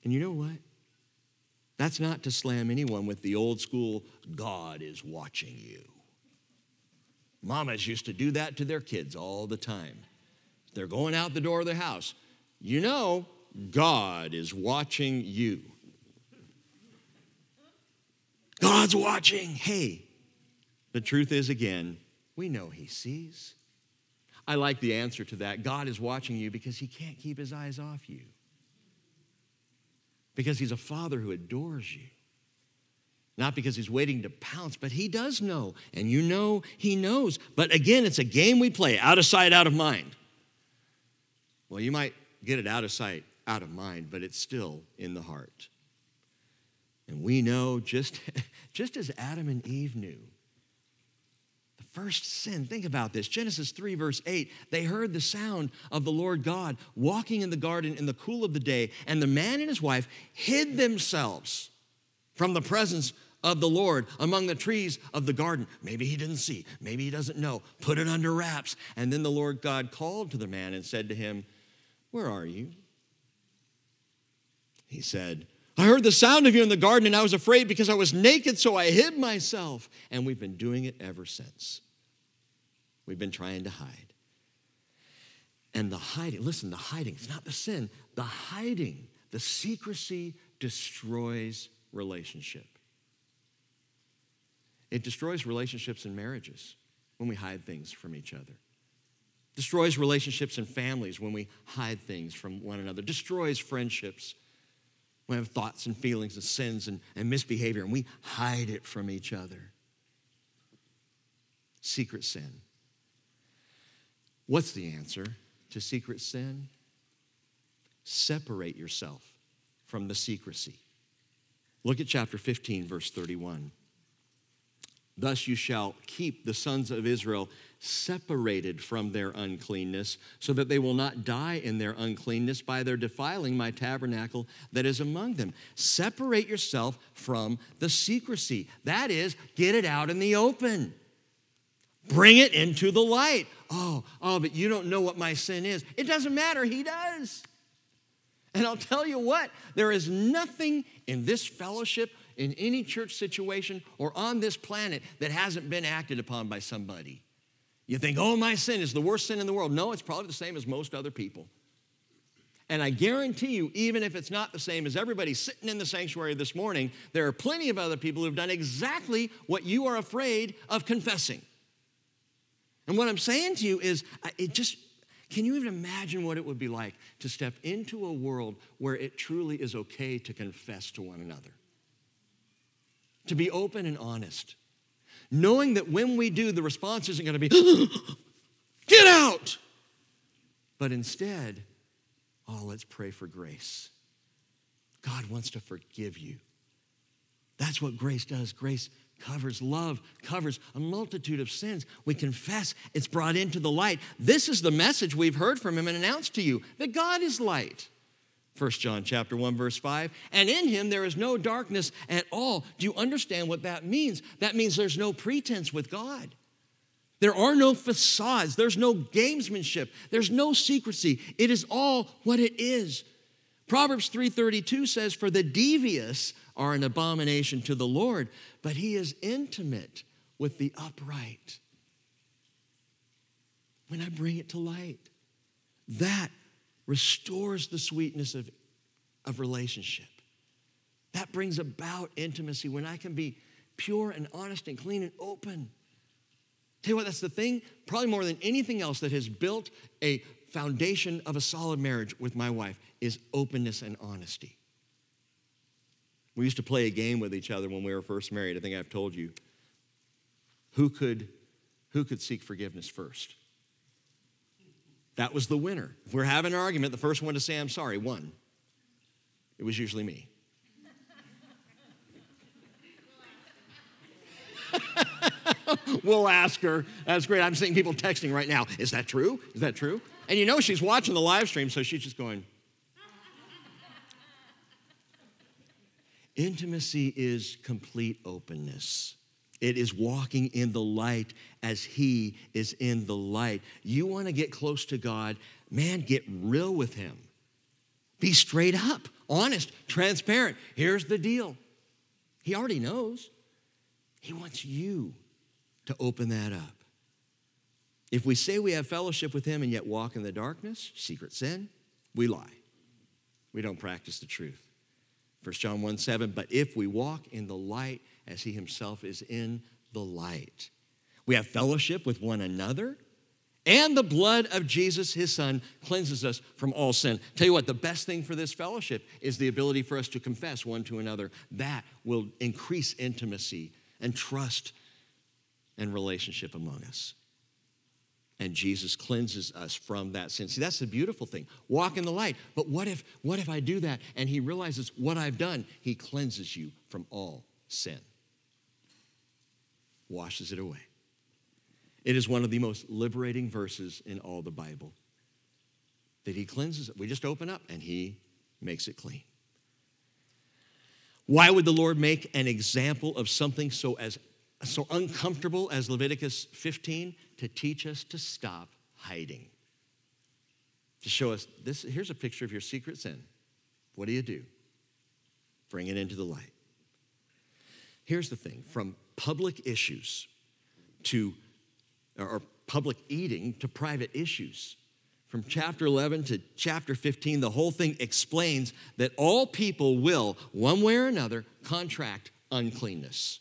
And you know what? That's not to slam anyone with the old school, God is watching you. Mamas used to do that to their kids all the time. They're going out the door of their house. You know, God is watching you. God's watching. Hey, the truth is, again, we know he sees. I like the answer to that. God is watching you because he can't keep his eyes off you. Because he's a father who adores you. Not because he's waiting to pounce, but he does know. And you know he knows. But again, it's a game we play, out of sight, out of mind. Well, you might get it out of sight, out of mind, but it's still in the heart. And we know just as Adam and Eve knew. First sin, think about this. Genesis 3, verse 8, they heard the sound of the Lord God walking in the garden in the cool of the day, and the man and his wife hid themselves from the presence of the Lord among the trees of the garden. Maybe he didn't see, maybe he doesn't know. Put it under wraps. And then the Lord God called to the man and said to him, where are you? He said, I heard the sound of you in the garden, and I was afraid because I was naked, so I hid myself. And we've been doing it ever since. We've been trying to hide. And the hiding, listen, the hiding, it's not the sin. The hiding, the secrecy destroys relationship. It destroys relationships in marriages when we hide things from each other. Destroys relationships in families when we hide things from one another. Destroys friendships. We have thoughts and feelings and sins and misbehavior, and we hide it from each other. Secret sin. What's the answer to secret sin? Separate yourself from the secrecy. Look at chapter 15, verse 31. Thus you shall keep the sons of Israel separated from their uncleanness, so that they will not die in their uncleanness by their defiling my tabernacle that is among them. Separate yourself from the secrecy. That is, get it out in the open. Bring it into the light. Oh, but you don't know what my sin is. It doesn't matter. He does. And I'll tell you what, there is nothing in this fellowship, in any church situation, or on this planet that hasn't been acted upon by somebody. You think, oh, my sin is the worst sin in the world. No, it's probably the same as most other people. And I guarantee you, even if it's not the same as everybody sitting in the sanctuary this morning, there are plenty of other people who've done exactly what you are afraid of confessing. And what I'm saying to you is, can you even imagine what it would be like to step into a world where it truly is okay to confess to one another? To be open and honest. Knowing that when we do, the response isn't going to be, get out! But instead, let's pray for grace. God wants to forgive you. That's what grace does. Grace covers, love covers a multitude of sins. We confess, it's brought into the light. This is the message we've heard from him and announced to you, that God is light. 1 John chapter 1, verse 5, and in him there is no darkness at all. Do you understand what that means? That means there's no pretense with God. There are no facades. There's no gamesmanship. There's no secrecy. It is all what it is. Proverbs 3:32 says, for the devious are an abomination to the Lord, but he is intimate with the upright. When I bring it to light, that restores the sweetness of relationship. That brings about intimacy when I can be pure and honest and clean and open. Tell you what, that's the thing, probably more than anything else, that has built a foundation of a solid marriage with my wife is openness and honesty. We used to play a game with each other when we were first married. I think I've told you. Who could seek forgiveness first? That was the winner. If we're having an argument, the first one to say, I'm sorry, won. It was usually me. We'll ask her. That's great. I'm seeing people texting right now. Is that true? Is that true? And you know she's watching the live stream, so she's just going. Intimacy is complete openness. It is walking in the light as he is in the light. You want to get close to God, man, get real with him. Be straight up, honest, transparent. Here's the deal. He already knows. He wants you to open that up. If we say we have fellowship with him and yet walk in the darkness, secret sin, we lie. We don't practice the truth. 1 John 1:7, but if we walk in the light, as he himself is in the light. We have fellowship with one another, and the blood of Jesus, his son, cleanses us from all sin. Tell you what, the best thing for this fellowship is the ability for us to confess one to another. That will increase intimacy and trust and relationship among us. And Jesus cleanses us from that sin. See, that's the beautiful thing. Walk in the light. But what if I do that and he realizes what I've done? He cleanses you from all sin. Washes it away. It is one of the most liberating verses in all the Bible. That he cleanses it. We just open up and he makes it clean. Why would the Lord make an example of something so uncomfortable as Leviticus 15? To teach us to stop hiding. To show us, here's a picture of your secret sin. What do? Bring it into the light. Here's the thing, from public issues to, or public eating to private issues, from chapter 11 to chapter 15, the whole thing explains that all people will, one way or another, contract uncleanness.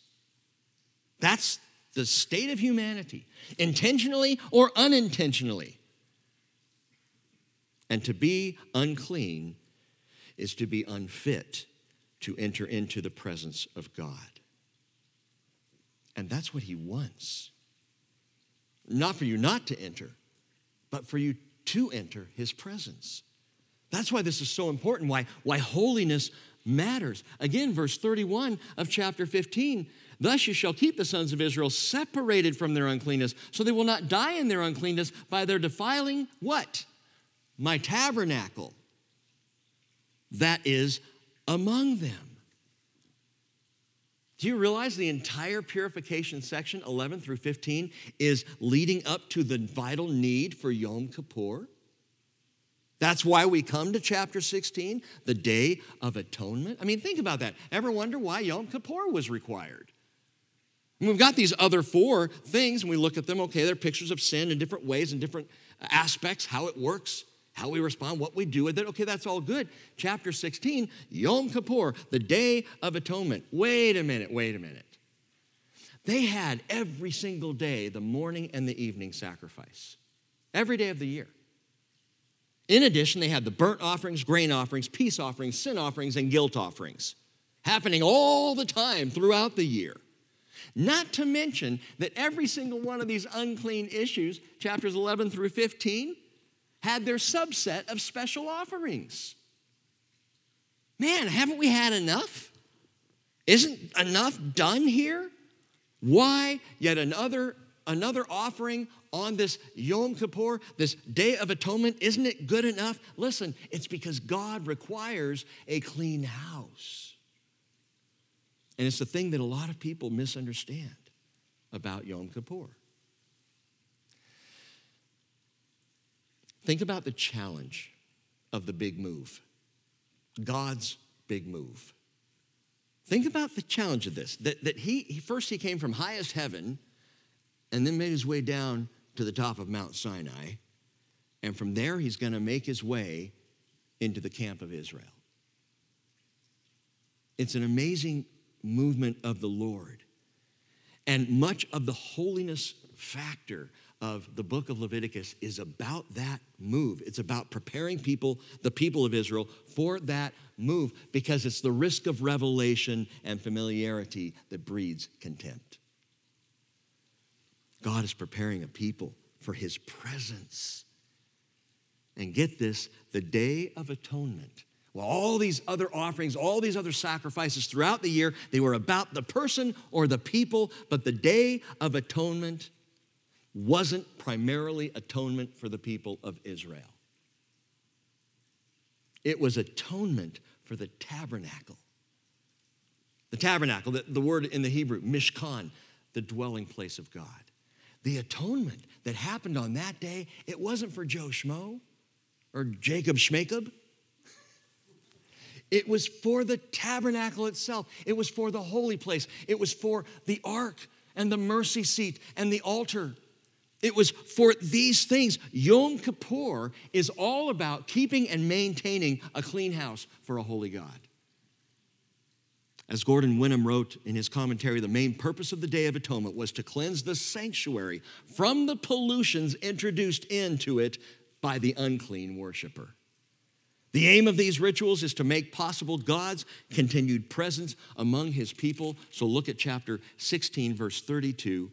That's the state of humanity, intentionally or unintentionally. And to be unclean is to be unfit to enter into the presence of God. And that's what he wants. Not for you not to enter, but for you to enter his presence. That's why this is so important, why holiness matters. Again, verse 31 of chapter 15, thus you shall keep the sons of Israel separated from their uncleanness, so they will not die in their uncleanness by their defiling what? My tabernacle that is among them. Do you realize the entire purification section, 11 through 15, is leading up to the vital need for Yom Kippur? That's why we come to chapter 16, the Day of Atonement. I mean, think about that. Ever wonder why Yom Kippur was required? And we've got these other four things, and we look at them, okay, they're pictures of sin in different ways and different aspects, how it works, how we respond, what we do with it. Okay, that's all good. Chapter 16, Yom Kippur, the Day of Atonement. Wait a minute. They had every single day, the morning and the evening sacrifice, every day of the year. In addition, they had the burnt offerings, grain offerings, peace offerings, sin offerings, and guilt offerings happening all the time throughout the year. Not to mention that every single one of these unclean issues, chapters 11 through 15, had their subset of special offerings. Man, haven't we had enough? Isn't enough done here? Why yet another offering on this Yom Kippur, this Day of Atonement? Isn't it good enough? Listen, it's because God requires a clean house. And it's the thing that a lot of people misunderstand about Yom Kippur. Think about the challenge of the big move, God's big move. Think about the challenge of this, that he came from highest heaven and then made his way down to the top of Mount Sinai. And from there, he's going to make his way into the camp of Israel. It's an amazing movement of the Lord. And much of the holiness factor of the book of Leviticus is about that move. It's about preparing people, the people of Israel, for that move, because it's the risk of revelation and familiarity that breeds contempt. God is preparing a people for his presence. And get this, the Day of Atonement. Well, all these other offerings, all these other sacrifices throughout the year, they were about the person or the people, but the Day of Atonement wasn't primarily atonement for the people of Israel. It was atonement for the tabernacle. The tabernacle, the word in the Hebrew, mishkan, the dwelling place of God. The atonement that happened on that day, it wasn't for Joe Schmo or Jacob Schmacob. It was for the tabernacle itself. It was for the holy place. It was for the ark and the mercy seat and the altar. It was for these things. Yom Kippur is all about keeping and maintaining a clean house for a holy God. As Gordon Wenham wrote in his commentary, the main purpose of the Day of Atonement was to cleanse the sanctuary from the pollutions introduced into it by the unclean worshiper. The aim of these rituals is to make possible God's continued presence among his people. So look at chapter 16, verse 32,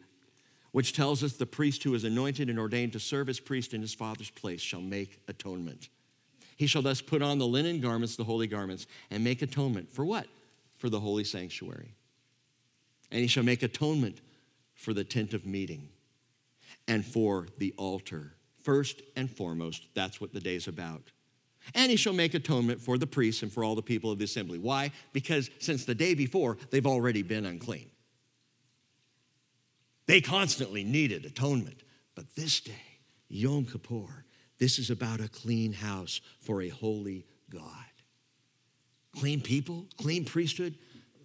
which tells us the priest who is anointed and ordained to serve as priest in his father's place shall make atonement. He shall thus put on the linen garments, the holy garments, and make atonement for what? For the holy sanctuary. And he shall make atonement for the tent of meeting and for the altar. First and foremost, that's what the day's about. And he shall make atonement for the priests and for all the people of the assembly. Why? Because since the day before, they've already been unclean. They constantly needed atonement. But this day, Yom Kippur, this is about a clean house for a holy God. Clean people, clean priesthood,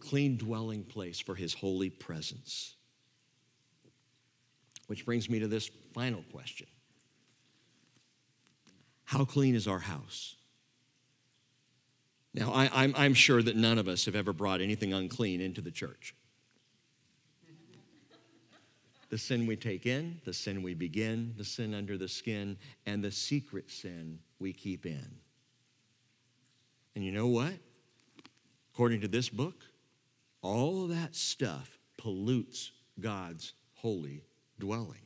clean dwelling place for his holy presence. Which brings me to this final question. How clean is our house? Now, I'm sure that none of us have ever brought anything unclean into the church. The sin we take in, the sin we begin, the sin under the skin, and the secret sin we keep in. And you know what? According to this book, all of that stuff pollutes God's holy dwelling.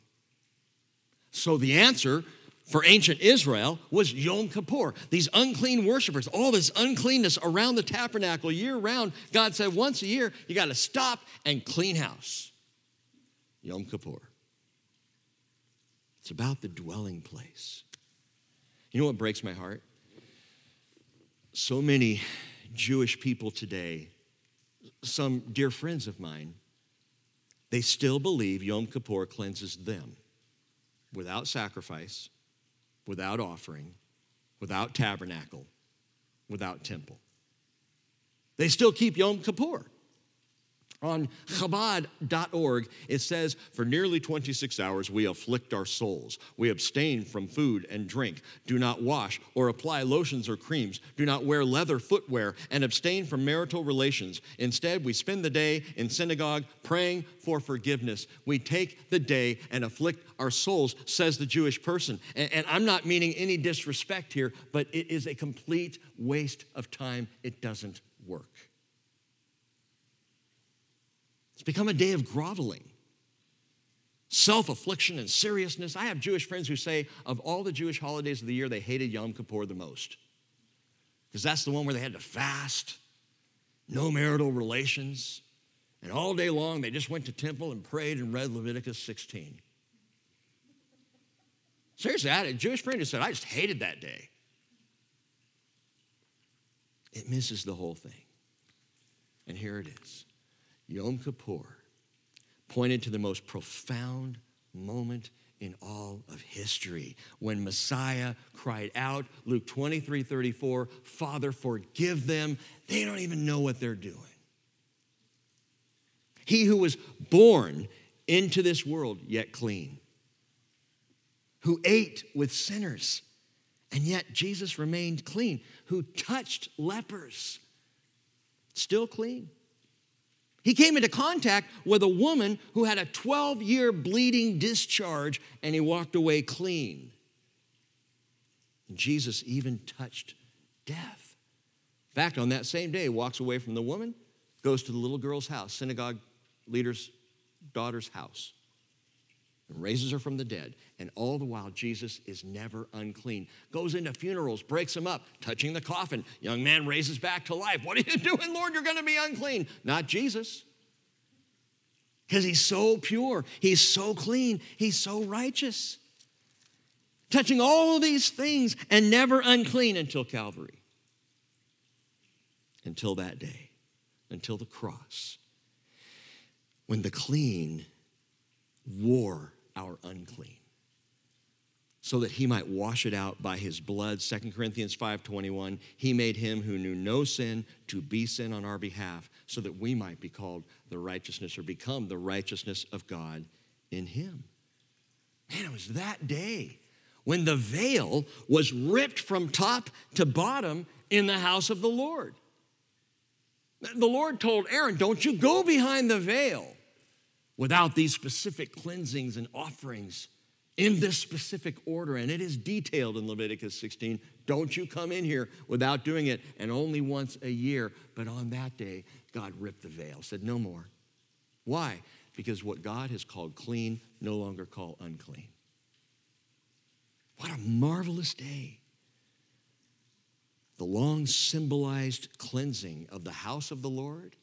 So the answer for ancient Israel was Yom Kippur. These unclean worshipers, all this uncleanness around the tabernacle year round, God said once a year, you got to stop and clean house. Yom Kippur. It's about the dwelling place. You know what breaks my heart? So many Jewish people today some dear friends of mine, they still believe Yom Kippur cleanses them without sacrifice, without offering, without tabernacle, without temple. They still keep Yom Kippur. On Chabad.org, it says, for nearly 26 hours we afflict our souls. We abstain from food and drink, do not wash or apply lotions or creams, do not wear leather footwear, and abstain from marital relations. Instead, we spend the day in synagogue praying for forgiveness. We take the day and afflict our souls, says the Jewish person. And I'm not meaning any disrespect here, but it is a complete waste of time. It doesn't work. It's become a day of groveling, self-affliction and seriousness. I have Jewish friends who say of all the Jewish holidays of the year, they hated Yom Kippur the most because that's the one where they had to fast, no marital relations, and all day long they just went to temple and prayed and read Leviticus 16. Seriously, I had a Jewish friend who said, I just hated that day. It misses the whole thing. And here it is. Yom Kippur pointed to the most profound moment in all of history when Messiah cried out, Luke 23:34, Father, forgive them. They don't even know what they're doing. He who was born into this world yet clean, who ate with sinners, and yet Jesus remained clean, who touched lepers, still clean. He came into contact with a woman who had a 12-year bleeding discharge, and he walked away clean. And Jesus even touched death. In fact, on that same day, he walks away from the woman, goes to the little girl's house, synagogue leader's daughter's house, and raises her from the dead. And all the while, Jesus is never unclean. Goes into funerals, breaks them up, touching the coffin. Young man raises back to life. What are you doing, Lord? You're going to be unclean. Not Jesus. Because he's so pure. He's so clean. He's so righteous. Touching all these things and never unclean until Calvary. Until that day. Until the cross. When the clean wore our unclean so that he might wash it out by his blood. 2 Corinthians 5:21, he made him who knew no sin to be sin on our behalf so that we might be called the righteousness or become the righteousness of God in him. Man, it was that day when the veil was ripped from top to bottom in the house of the Lord. The Lord told Aaron, don't you go behind the veil without these specific cleansings and offerings in this specific order, and it is detailed in Leviticus 16, don't you come in here without doing it, and only once a year. But on that day, God ripped the veil, said no more. Why? Because what God has called clean, no longer call unclean. What a marvelous day. The long symbolized cleansing of the house of the Lord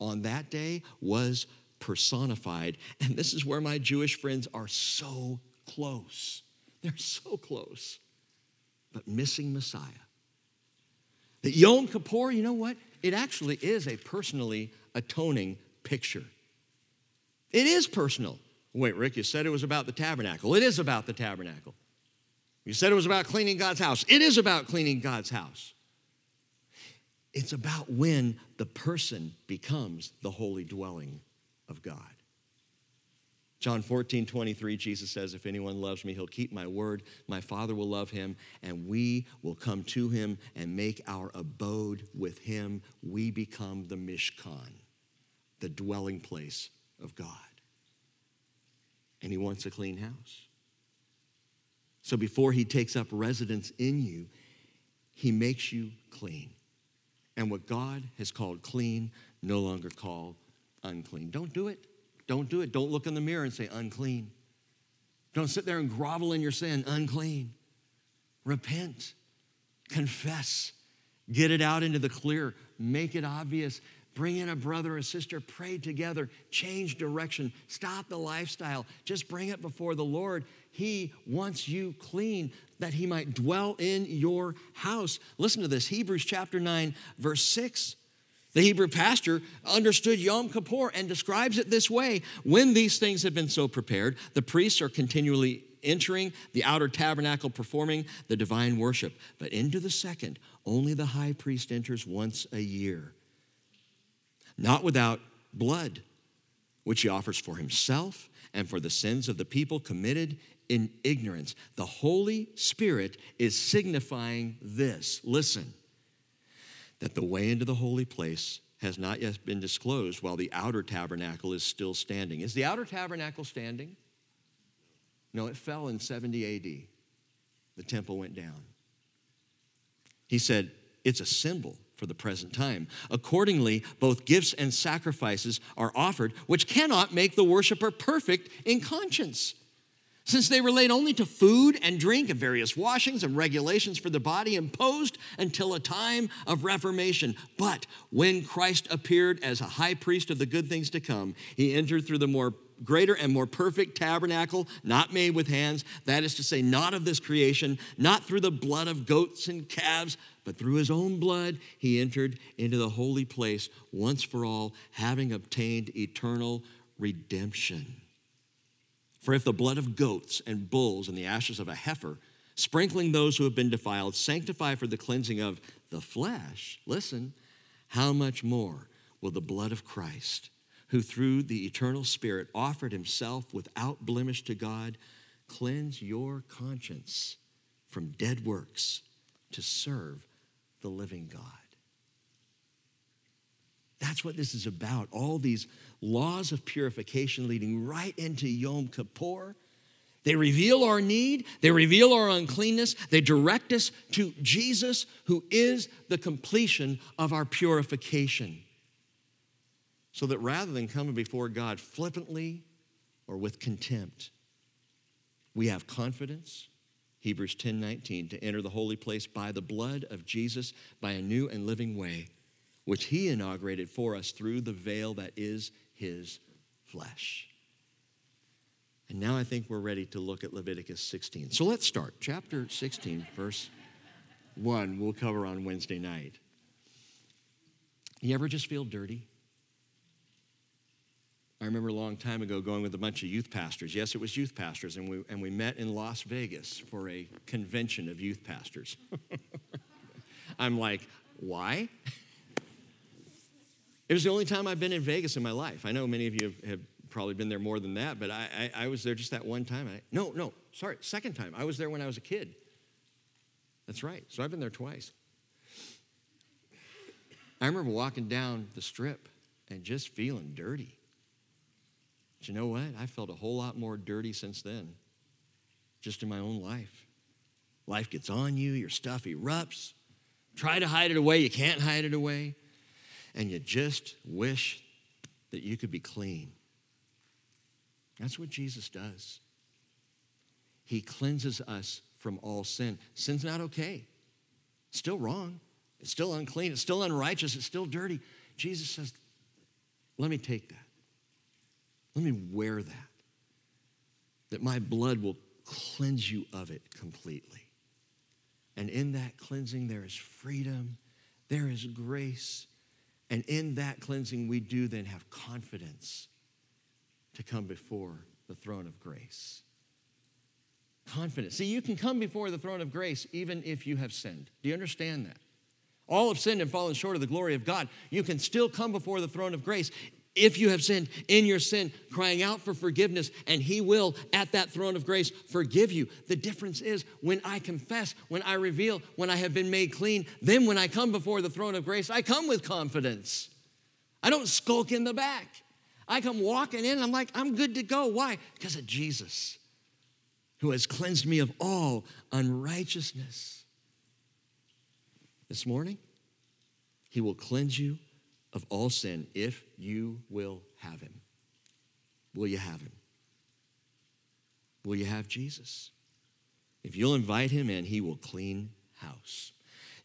on that day was personified. And this is where my Jewish friends are so close. They're so close, but missing Messiah. The Yom Kippur, you know what? It actually is a personally atoning picture. It is personal. Wait, Rick, you said it was about the tabernacle. It is about the tabernacle. You said it was about cleaning God's house. It is about cleaning God's house. It's about when the person becomes the holy dwelling of God. John 14:23, Jesus says, if anyone loves me, he'll keep my word. My Father will love him, and we will come to him and make our abode with him. We become the Mishkan, the dwelling place of God. And he wants a clean house. So before he takes up residence in you, he makes you clean. And what God has called clean, no longer call unclean. Don't do it. Don't do it. Don't look in the mirror and say, unclean. Don't sit there and grovel in your sin, unclean. Repent. Confess. Get it out into the clear. Make it obvious. Bring in a brother or sister. Pray together. Change direction. Stop the lifestyle. Just bring it before the Lord. He wants you clean that he might dwell in your house. Listen to this. Hebrews chapter 9, verse 6. The Hebrew pastor understood Yom Kippur and describes it this way. When these things have been so prepared, the priests are continually entering the outer tabernacle, performing the divine worship. But into the second, only the high priest enters once a year, not without blood, which he offers for himself and for the sins of the people committed in ignorance. The Holy Spirit is signifying this. Listen. That the way into the holy place has not yet been disclosed while the outer tabernacle is still standing. Is the outer tabernacle standing? No, it fell in 70 AD. The temple went down. He said, it's a symbol for the present time. Accordingly, both gifts and sacrifices are offered, which cannot make the worshiper perfect in conscience, since they relate only to food and drink and various washings and regulations for the body imposed until a time of reformation. But when Christ appeared as a high priest of the good things to come, he entered through the more greater and more perfect tabernacle, not made with hands, that is to say, not of this creation, not through the blood of goats and calves, but through his own blood, he entered into the holy place once for all, having obtained eternal redemption. For if the blood of goats and bulls and the ashes of a heifer, sprinkling those who have been defiled, sanctify for the cleansing of the flesh, listen, how much more will the blood of Christ, who through the eternal Spirit offered himself without blemish to God, cleanse your conscience from dead works to serve the living God. That's what this is about. All these laws of purification leading right into Yom Kippur. They reveal our need. They reveal our uncleanness. They direct us to Jesus, who is the completion of our purification. So that rather than coming before God flippantly or with contempt, we have confidence, Hebrews 10:19, to enter the holy place by the blood of Jesus, by a new and living way, which he inaugurated for us through the veil that is his flesh. And now I think we're ready to look at Leviticus 16. So let's start. Chapter 16, verse 1, we'll cover on Wednesday night. You ever just feel dirty? I remember a long time ago going with a bunch of youth pastors. Yes, it was youth pastors, and we met in Las Vegas for a convention of youth pastors. I'm like, why? It was the only time I've been in Vegas in my life. I know many of you have probably been there more than that, but I was there just that one time. Second time. I was there when I was a kid. That's right. So I've been there twice. I remember walking down the strip and just feeling dirty. But you know what? I felt a whole lot more dirty since then, just in my own life. Life gets on you. Your stuff erupts. Try to hide it away. You can't hide it away. And you just wish that you could be clean. That's what Jesus does. He cleanses us from all sin. Sin's not okay. It's still wrong. It's still unclean. It's still unrighteous. It's still dirty. Jesus says, let me take that. Let me wear that. That my blood will cleanse you of it completely. And in that cleansing, there is freedom. There is grace. And in that cleansing, we do then have confidence to come before the throne of grace. Confidence. See, you can come before the throne of grace even if you have sinned. Do you understand that? All have sinned and fallen short of the glory of God. You can still come before the throne of grace if you have sinned, in your sin, crying out for forgiveness, and he will, at that throne of grace, forgive you. The difference is when I confess, when I reveal, when I have been made clean, then when I come before the throne of grace, I come with confidence. I don't skulk in the back. I come walking in, I'm like, I'm good to go. Why? Because of Jesus, who has cleansed me of all unrighteousness. This morning, he will cleanse you of all sin if you will have him. Will you have him? Will you have Jesus? If you'll invite him in, he will clean house.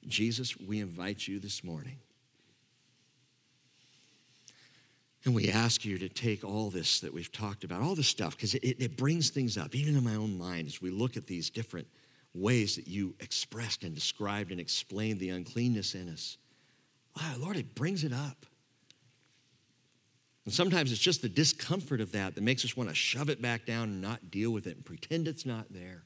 Jesus, we invite you this morning. And we ask you to take all this that we've talked about, all this stuff, because it brings things up, even in my own mind, as we look at these different ways that you expressed and described and explained the uncleanness in us. wow, Lord, it brings it up. And sometimes it's just the discomfort of that that makes us want to shove it back down and not deal with it and pretend it's not there.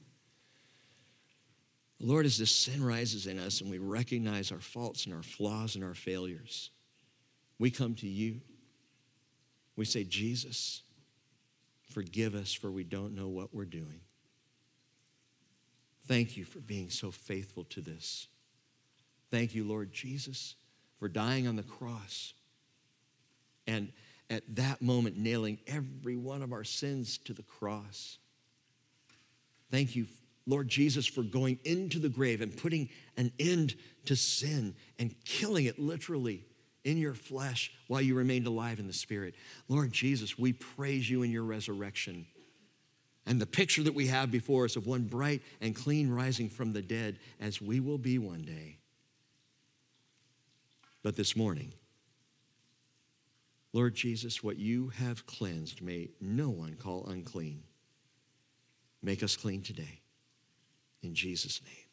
Lord, as this sin rises in us and we recognize our faults and our flaws and our failures, we come to you. We say, Jesus, forgive us, for we don't know what we're doing. Thank you for being so faithful to this. Thank you, Lord Jesus, for dying on the cross and at that moment nailing every one of our sins to the cross. Thank you, Lord Jesus, for going into the grave and putting an end to sin and killing it literally in your flesh while you remained alive in the Spirit. Lord Jesus, we praise you in your resurrection. And the picture that we have before us of one bright and clean rising from the dead, as we will be one day. But this morning, Lord Jesus, what you have cleansed, may no one call unclean. Make us clean today. In Jesus' name.